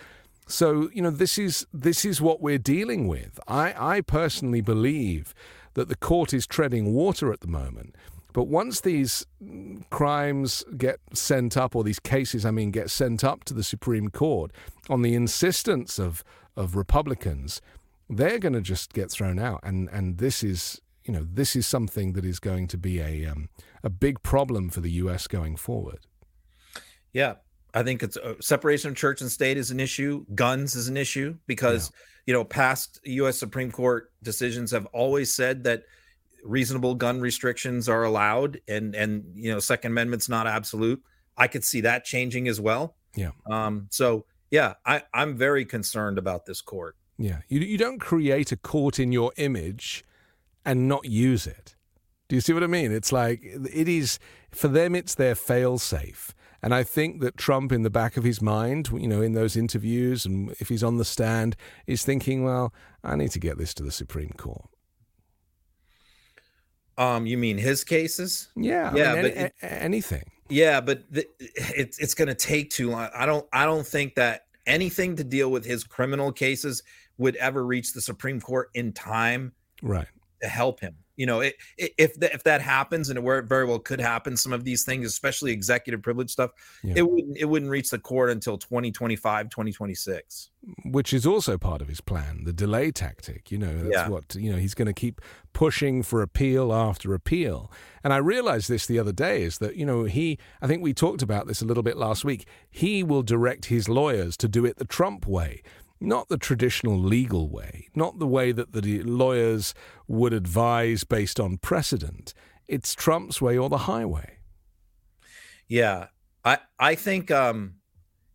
So, you know, this is this is what we're dealing with. I, I personally believe that the court is treading water at the moment. But once these crimes get sent up, or these cases, I mean, get sent up to the Supreme Court on the insistence of, of Republicans, they're going to just get thrown out. And, and this is... You know, this is something that is going to be a um, a big problem for the U S going forward. Yeah, I think it's uh, separation of church and state is an issue. Guns is an issue because, yeah. you know, past U S Supreme Court decisions have always said that reasonable gun restrictions are allowed and, and you know, Second Amendment's not absolute. I could see that changing as well. Yeah. Um. So, yeah, I, I'm very concerned about this court. Yeah. You, you don't create a court in your image and not use it. Do you see what I mean? It's like, it is, for them, it's their fail-safe. And I think that Trump, in the back of his mind, you know, in those interviews, and if he's on the stand, is thinking, well, I need to get this to the Supreme Court. Um, you mean his cases? Yeah. Yeah. I mean, but any, a- anything. Yeah, but the, it, it's going to take too long. I don't, I don't think that anything to deal with his criminal cases would ever reach the Supreme Court in time. Right. To help him, you know, it, it, if the, if that happens, and where it very well could happen, some of these things, especially executive privilege stuff, yeah. it wouldn't it wouldn't reach the court until twenty twenty-five, twenty twenty-six, which is also part of his plan, the delay tactic. You know, that's yeah. what you know. He's going to keep pushing for appeal after appeal. And I realized this the other day is that you know he. I think we talked about this a little bit last week. He will direct his lawyers to do it the Trump way. Not the traditional legal way, not the way that the lawyers would advise based on precedent. It's Trump's way or the highway. Yeah, I I think um,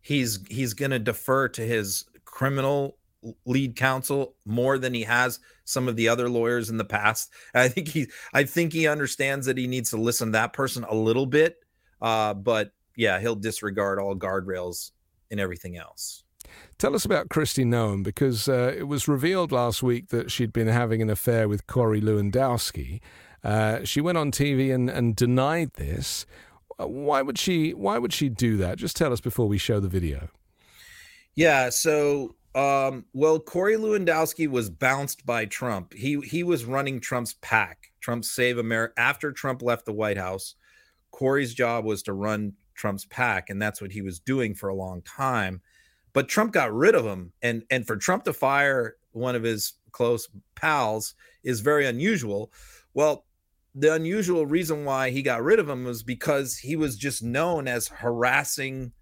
he's he's going to defer to his criminal lead counsel more than he has some of the other lawyers in the past. And I think he, I think he understands that he needs to listen to that person a little bit. Uh, but yeah, he'll disregard all guardrails and everything else. Tell us about Kristi Noem, because uh, it was revealed last week that she'd been having an affair with Corey Lewandowski. Uh, she went on T V and, and denied this. Why would she? Why would she do that? Just tell us before we show the video. Yeah. So, um, well, Corey Lewandowski was bounced by Trump. He he was running Trump's pack. Trump Save America. After Trump left the White House, Corey's job was to run Trump's pack, and that's what he was doing for a long time. But Trump got rid of him, and and for Trump to fire one of his close pals is very unusual. Well, the unusual reason why he got rid of him was because he was just known as harassing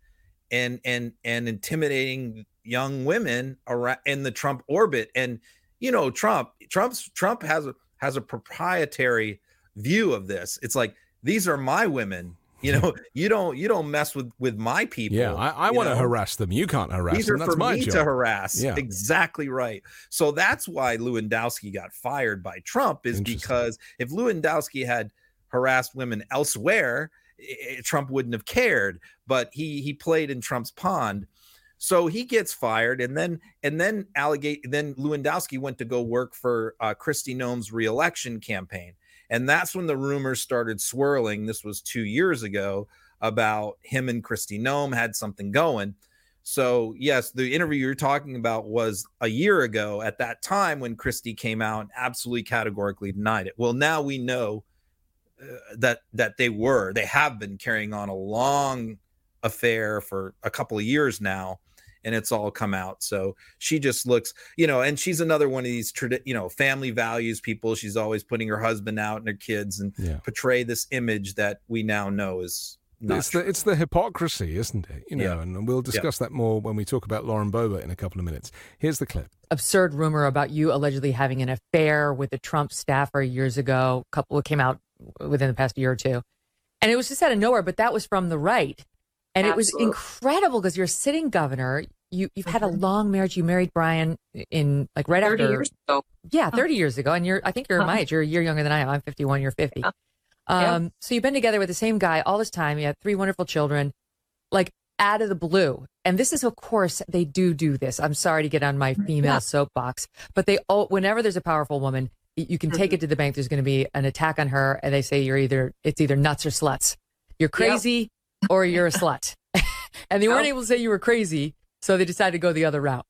and and and intimidating young women around in the Trump orbit. And you know, Trump, Trump's Trump has a, has a proprietary view of this. It's like, these are my women. You know, you don't you don't mess with, with my people. Yeah, I, I want to harass them. You can't harass These them. That's my job. These are for me to harass. Yeah. Exactly right. So that's why Lewandowski got fired by Trump, is because if Lewandowski had harassed women elsewhere, it, Trump wouldn't have cared. But he he played in Trump's pond, so he gets fired. And then and then allegate then Lewandowski went to go work for uh, Kristi Noem's reelection campaign. And that's when the rumors started swirling. This was two years ago, about him and Kristi Noem had something going. So, yes, the interview you're talking about was a year ago at that time when Kristi came out and absolutely categorically denied it. Well, now we know uh, that that they were. They have been carrying on a long affair for a couple of years now, and it's all come out. So she just looks, you know, and she's another one of these, you know, family values people. She's always putting her husband out and her kids, and yeah. portray this image that we now know is not it's true. The, it's the hypocrisy, isn't it? You know, yeah. and we'll discuss yeah. that more when we talk about Lauren Boebert in a couple of minutes. Here's the clip. Absurd rumor about you allegedly having an affair with a Trump staffer years ago. A couple came out within the past year or two. And it was just out of nowhere, but that was from the right. And Absolutely. It was incredible because you're a sitting governor. You, you've had a long marriage. You married Brian in like right after. thirty years ago. Yeah, thirty years ago. And you're, I think you're my age. You're a year younger than I am. I'm fifty-one. You're fifty. Yeah. Um, yeah. So you've been together with the same guy all this time. You have three wonderful children, like out of the blue. And this is, of course, they do do this. I'm sorry to get on my female yeah. soapbox, but they all, whenever there's a powerful woman, you can mm-hmm. take it to the bank. There's going to be an attack on her. And they say you're either, it's either nuts or sluts. You're crazy yeah. or you're a slut. And they weren't oh. able to say you were crazy. So they decided to go the other route.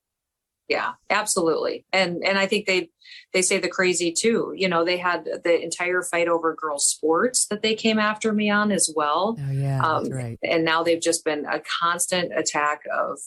Yeah, absolutely. And and I think they they say the crazy too. You know, they had the entire fight over girls' sports that they came after me on as well. Oh, yeah, um, that's right. And now they've just been a constant attack of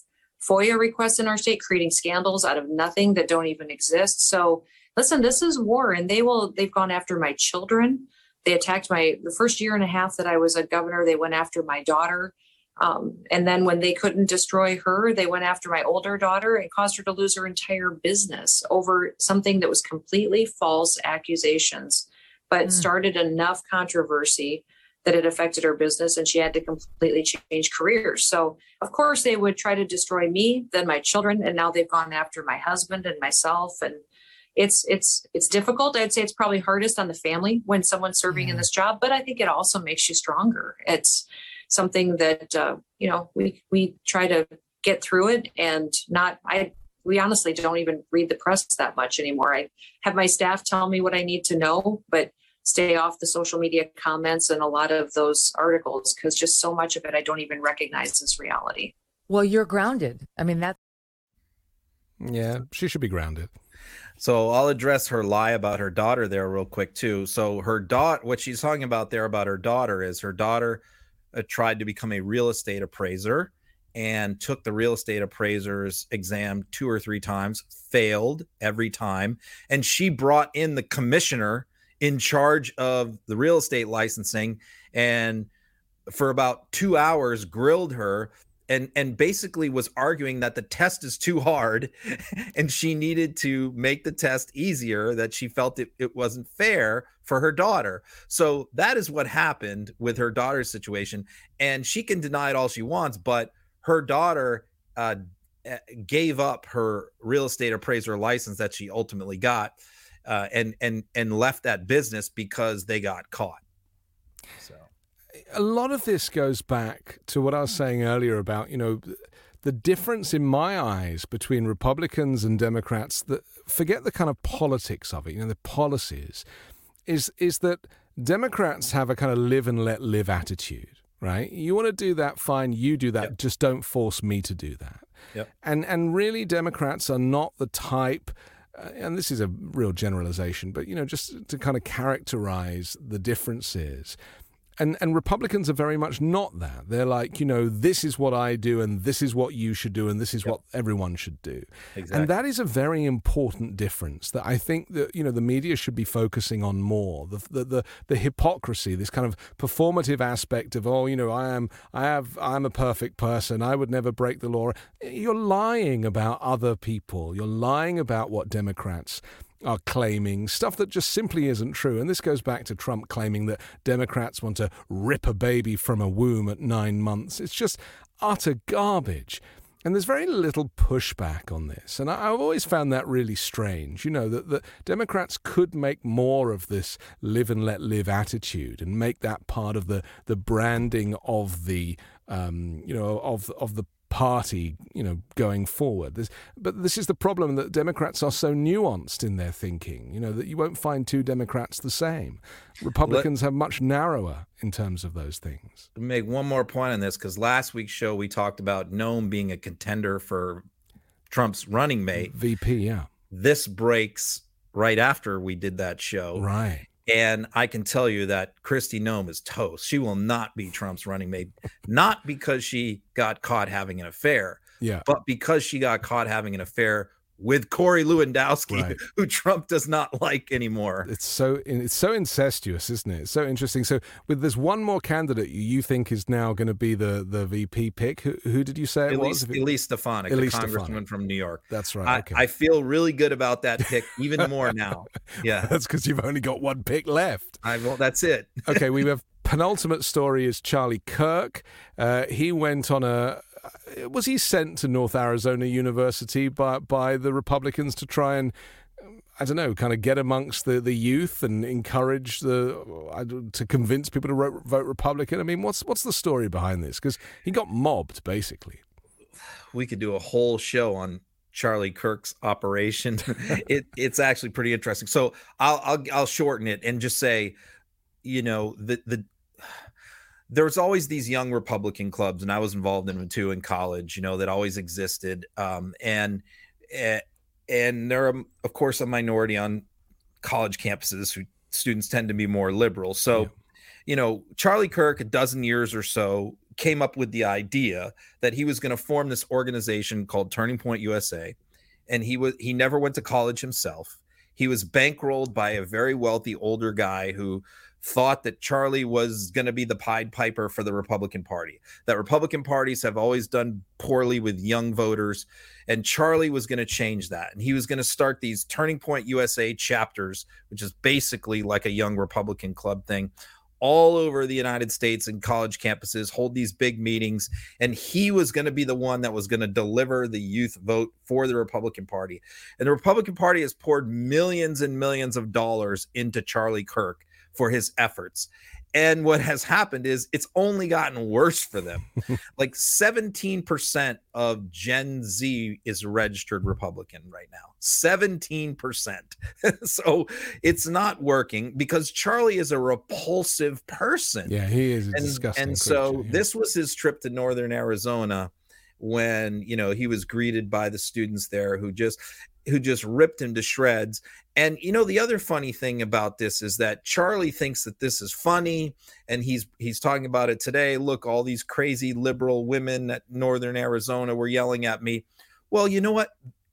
FOIA requests in our state, creating scandals out of nothing that don't even exist. So listen, this is war, and they will. They've gone after my children. They attacked my the first year and a half that I was a governor. They went after my daughter. Um, and then when they couldn't destroy her, they went after my older daughter and caused her to lose her entire business over something that was completely false accusations, but mm. started enough controversy that it affected her business and she had to completely change careers. So, of course, they would try to destroy me, then my children, and now they've gone after my husband and myself. And it's it's it's difficult. I'd say it's probably hardest on the family when someone's serving mm. in this job, but I think it also makes you stronger. It's something that, uh, you know, we, we try to get through it and not, I, we honestly don't even read the press that much anymore. I have my staff tell me what I need to know, but stay off the social media comments and a lot of those articles, because just so much of it, I don't even recognize as reality. Well, you're grounded. I mean, that's. Yeah, she should be grounded. So I'll address her lie about her daughter there real quick too. So her daughter, what she's talking about there about her daughter is her daughter tried to become a real estate appraiser and took the real estate appraiser's exam two or three times, failed every time. And she brought in the commissioner in charge of the real estate licensing and for about two hours grilled her and, and basically was arguing that the test is too hard and she needed to make the test easier, that she felt it, it wasn't fair for her daughter. So that is what happened with her daughter's situation. And she can deny it all she wants, but her daughter uh, gave up her real estate appraiser license that she ultimately got, uh, and and and left that business because they got caught. So a lot of this goes back to what I was saying earlier about, you know, the difference in my eyes between Republicans and Democrats, that forget the kind of politics of it, you know, the policies, is is that Democrats have a kind of live and let live attitude, right? You want to do that, fine, you do that, yep. Just don't force me to do that. Yep. And and really Democrats are not the type, uh, and this is a real generalization, but, you know, just to kind of characterize the differences. And and Republicans are very much not that. They're like, you know, this is what I do and this is what you should do and this is yep. what everyone should do. Exactly. And that is a very important difference that I think that, you know, the media should be focusing on more. The the the, the hypocrisy, this kind of performative aspect of, oh, you know, I am I have I'm a perfect person, I would never break the law. You're lying about other people. You're lying about what Democrats are claiming, stuff that just simply isn't true. And this goes back to Trump claiming that Democrats want to rip a baby from a womb at nine months. It's just utter garbage. And there's very little pushback on this. And I, I've always found that really strange, you know, that, that Democrats could make more of this live and let live attitude and make that part of the, the branding of the, um, you know, of of the party, you know, going forward. There's, but this is the problem, that Democrats are so nuanced in their thinking, you know, that you won't find two Democrats the same. Republicans Let, have much narrower in terms of those things. Make one more point on this, because last week's show we talked about Noem being a contender for Trump's running mate. V P, yeah. This breaks right after we did that show. Right. And I can tell you that Kristi Noem is toast. She will not be Trump's running mate, not because she got caught having an affair, yeah. but because she got caught having an affair with Corey Lewandowski, right. who Trump does not like anymore. It's so it's so incestuous, isn't it? It's so interesting. So with this one more candidate you think is now going to be the, the V P pick, who, who did you say it was? Elise Stefanik, Elise the congresswoman Stefanik. From New York. That's right. I, okay. I feel really good about that pick even more now. Yeah, that's because you've only got one pick left. I well, that's it. Okay, we have penultimate story is Charlie Kirk. Uh, he went on a... Was he sent to North Arizona University by by the Republicans to try and, I don't know, kind of get amongst the, the youth and encourage the to convince people to vote Republican? I mean, what's what's the story behind this? Because he got mobbed, basically. We could do a whole show on Charlie Kirk's operation. it it's actually pretty interesting. So I'll I'll I'll shorten it and just say, you know, the the. There's always these young Republican clubs, and I was involved in them too in college, you know, that always existed. Um, and, and there are, of course, a minority on college campuses who students tend to be more liberal. So, yeah. you know, Charlie Kirk, a dozen years or so, came up with the idea that he was going to form this organization called Turning Point U S A. And he was, he never went to college himself. He was bankrolled by a very wealthy older guy who thought that Charlie was going to be the Pied Piper for the Republican Party, that Republican parties have always done poorly with young voters, and Charlie was going to change that. And he was going to start these Turning Point U S A chapters, which is basically like a young Republican club thing, all over the United States and college campuses, hold these big meetings. And he was going to be the one that was going to deliver the youth vote for the Republican Party. And the Republican Party has poured millions and millions of dollars into Charlie Kirk for his efforts. And what has happened is it's only gotten worse for them. Like seventeen percent of Gen Z is registered Republican right now. seventeen percent. So it's not working because Charlie is a repulsive person. Yeah, he is a and, disgusting And so creature, yeah. This was his trip to Northern Arizona when, you know, he was greeted by the students there who just who just ripped him to shreds. And, you know, the other funny thing about this is that Charlie thinks that this is funny, and he's he's talking about it today. Look, all these crazy liberal women at Northern Arizona were yelling at me. Well, you know what?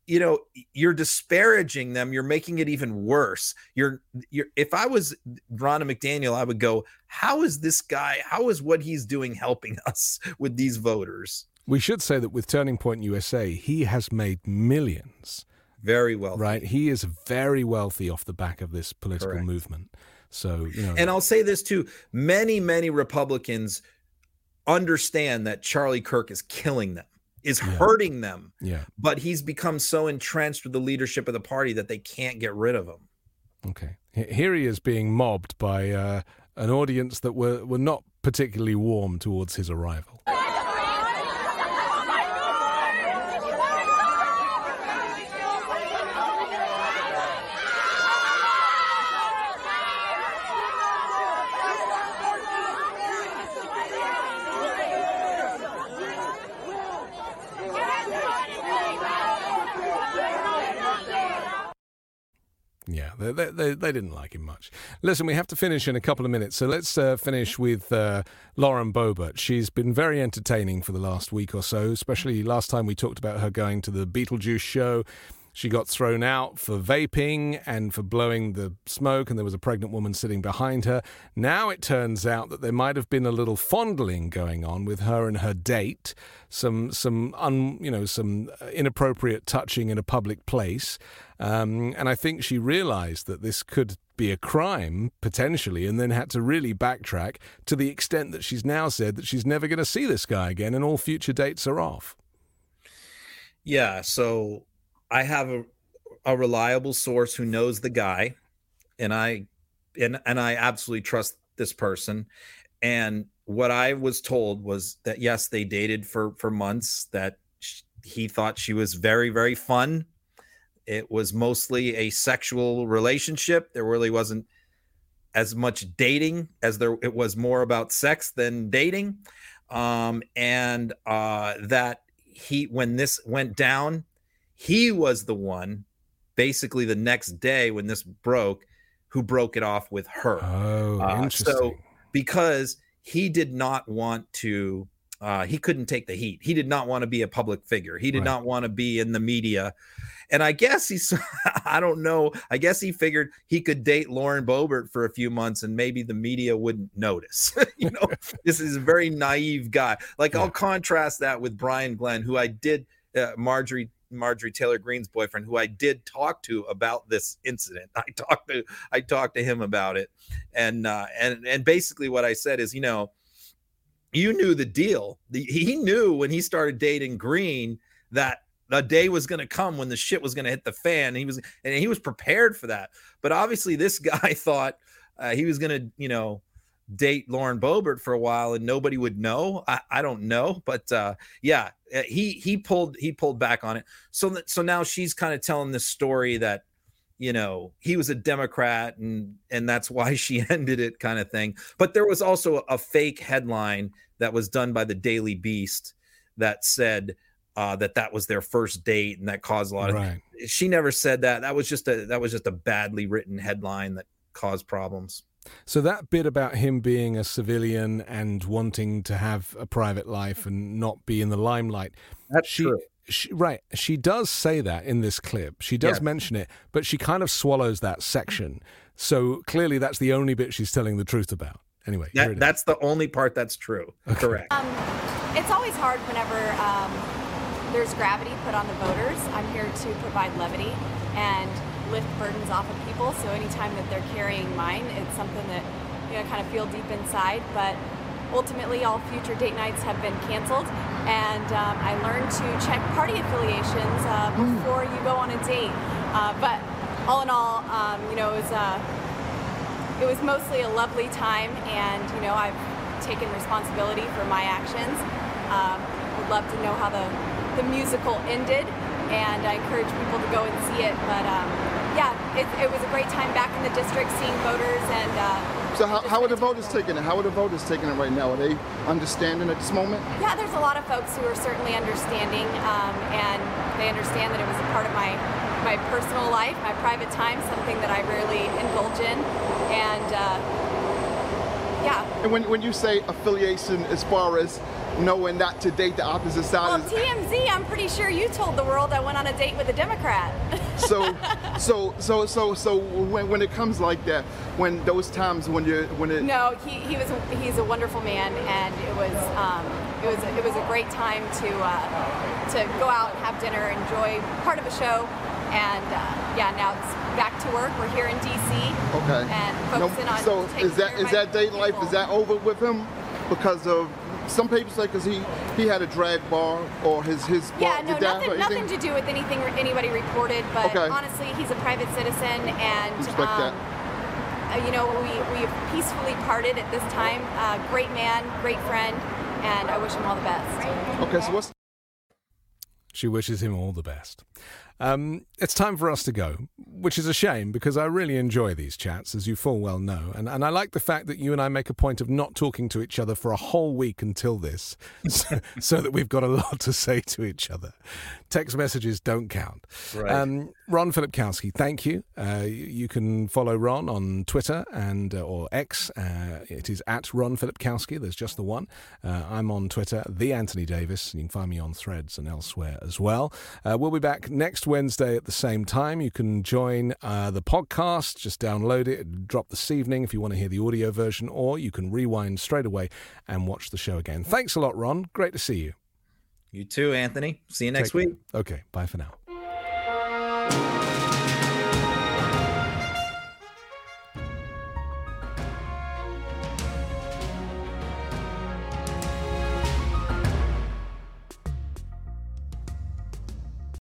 You know, you're disparaging them. You're making it even worse. You're, you're. If I was Ronna McDaniel, I would go, how is this guy, how is what he's doing helping us with these voters? We should say that with Turning Point U S A, he has made millions. Very wealthy. Right. He is very wealthy off the back of this political Correct. movement. So, you know. And I'll say this too. Many, many Republicans understand that Charlie Kirk is killing them. is yeah. hurting them. Yeah. But he's become so entrenched with the leadership of the party that they can't get rid of him. Okay. Here he is being mobbed by uh, an audience that were, were not particularly warm towards his arrival. Yeah, they, they they didn't like him much. Listen, we have to finish in a couple of minutes, so let's uh, finish with uh, Lauren Boebert. She's been very entertaining for the last week or so, especially last time we talked about her going to the Beetlejuice show. She got thrown out for vaping and for blowing the smoke, and there was a pregnant woman sitting behind her. Now it turns out that there might have been a little fondling going on with her and her date, some some un, you know some inappropriate touching in a public place. Um, and I think she realized that this could be a crime, potentially, and then had to really backtrack to the extent that she's now said that she's never going to see this guy again and all future dates are off. Yeah, so I have a, a reliable source who knows the guy, and I and, and I absolutely trust this person. And what I was told was that, yes, they dated for, for months, that she, he thought she was very, very fun. It was mostly a sexual relationship. There really wasn't as much dating as there. It was more about sex than dating. Um, and uh, that he, when this went down, he was the one basically the next day when this broke, who broke it off with her. Oh, uh, interesting. So because he did not want to, Uh, he couldn't take the heat. He did not want to be a public figure. He did right. not want to be in the media. And I guess he's, I don't know. I guess he figured he could date Lauren Boebert for a few months and maybe the media wouldn't notice. You know, this is a very naive guy. Like, yeah. I'll contrast that with Brian Glenn, who I did, uh, Marjorie, Marjorie Taylor Greene's boyfriend, who I did talk to about this incident. I talked to, I talked to him about it. And, uh, and, and basically what I said is, you know, you knew the deal. He knew when he started dating Green that the day was going to come when the shit was going to hit the fan. He was, and he was prepared for that. But obviously, this guy thought uh, he was going to, you know, date Lauren Boebert for a while and nobody would know. I, I don't know, but uh, yeah, he he pulled he pulled back on it. So that, so now she's kind of telling this story that, you know, he was a Democrat and and that's why she ended it, kind of thing. But there was also a fake headline that was done by the Daily Beast that said uh, that that was their first date and that caused a lot of. Right. She never said that. That was just a that was just a badly written headline that caused problems. So that bit about him being a civilian and wanting to have a private life and not be in the limelight. That's she- true. She, right. She does say that in this clip. She does yeah. mention it, but she kind of swallows that section. So clearly that's the only bit she's telling the truth about. Anyway, that, here it that's is. The only part that's true. Okay. Correct. Um, it's always hard whenever um, there's gravity put on the voters. I'm here to provide levity and lift burdens off of people. So anytime that they're carrying mine, it's something that, you know, kind of feel deep inside. But ultimately, all future date nights have been canceled, and um, I learned to check party affiliations uh, before you go on a date. Uh, but all in all, um, you know, it was, uh, it was mostly a lovely time, and, you know, I've taken responsibility for my actions. Um, would love to know how the, the musical ended, and I encourage people to go and see it. But um, yeah, it, it was a great time back in the district, seeing voters and. Uh, So how, how are the voters taking it? How are the voters taking it right now? Are they understanding at this moment? Yeah, there's a lot of folks who are certainly understanding, um, and they understand that it was a part of my my personal life, my private time, something that I rarely indulge in, and uh, yeah. And when when you say affiliation, as far as knowing not to date the opposite side. Well, T M Z, I'm pretty sure you told the world I went on a date with a Democrat. so, so, so, so, so when when it comes like that, when those times when you're when it. No, he he was he's a wonderful man, and it was um it was a, it was a great time to uh, to go out and have dinner, enjoy part of a show, and uh, yeah, now it's back to work. We're here in D C. Okay. And focusing no, on. So is that is that date life? Is that over with him? because of some people say because he he had a drag bar or his his yeah bar, no nothing nothing to do with anything anybody reported, but okay. honestly he's a private citizen and respect um, that. You know, we we peacefully parted at this time. Uh, great man, great friend, and I wish him all the best. Okay, so what's she wishes him all the best. Um, it's time for us to go, which is a shame because I really enjoy these chats, as you full well know, and, and I like the fact that you and I make a point of not talking to each other for a whole week until this, so, so that we've got a lot to say to each other. Text messages don't count. Right. Um, Ron Filipkowski, thank you. Uh, you can follow Ron on Twitter and uh, or X. Uh, it is at Ron Filipkowski. There's just the one. Uh, I'm on Twitter, the Anthony Davis. You can find me on Threads and elsewhere as well. Uh, we'll be back next Wednesday at the same time. You can join uh, the podcast, just download it, drop this evening if you want to hear the audio version, or you can rewind straight away and watch the show again. Thanks a lot, Ron. Great to see you. You too, Anthony. See you next Take week. Care. Okay, bye for now.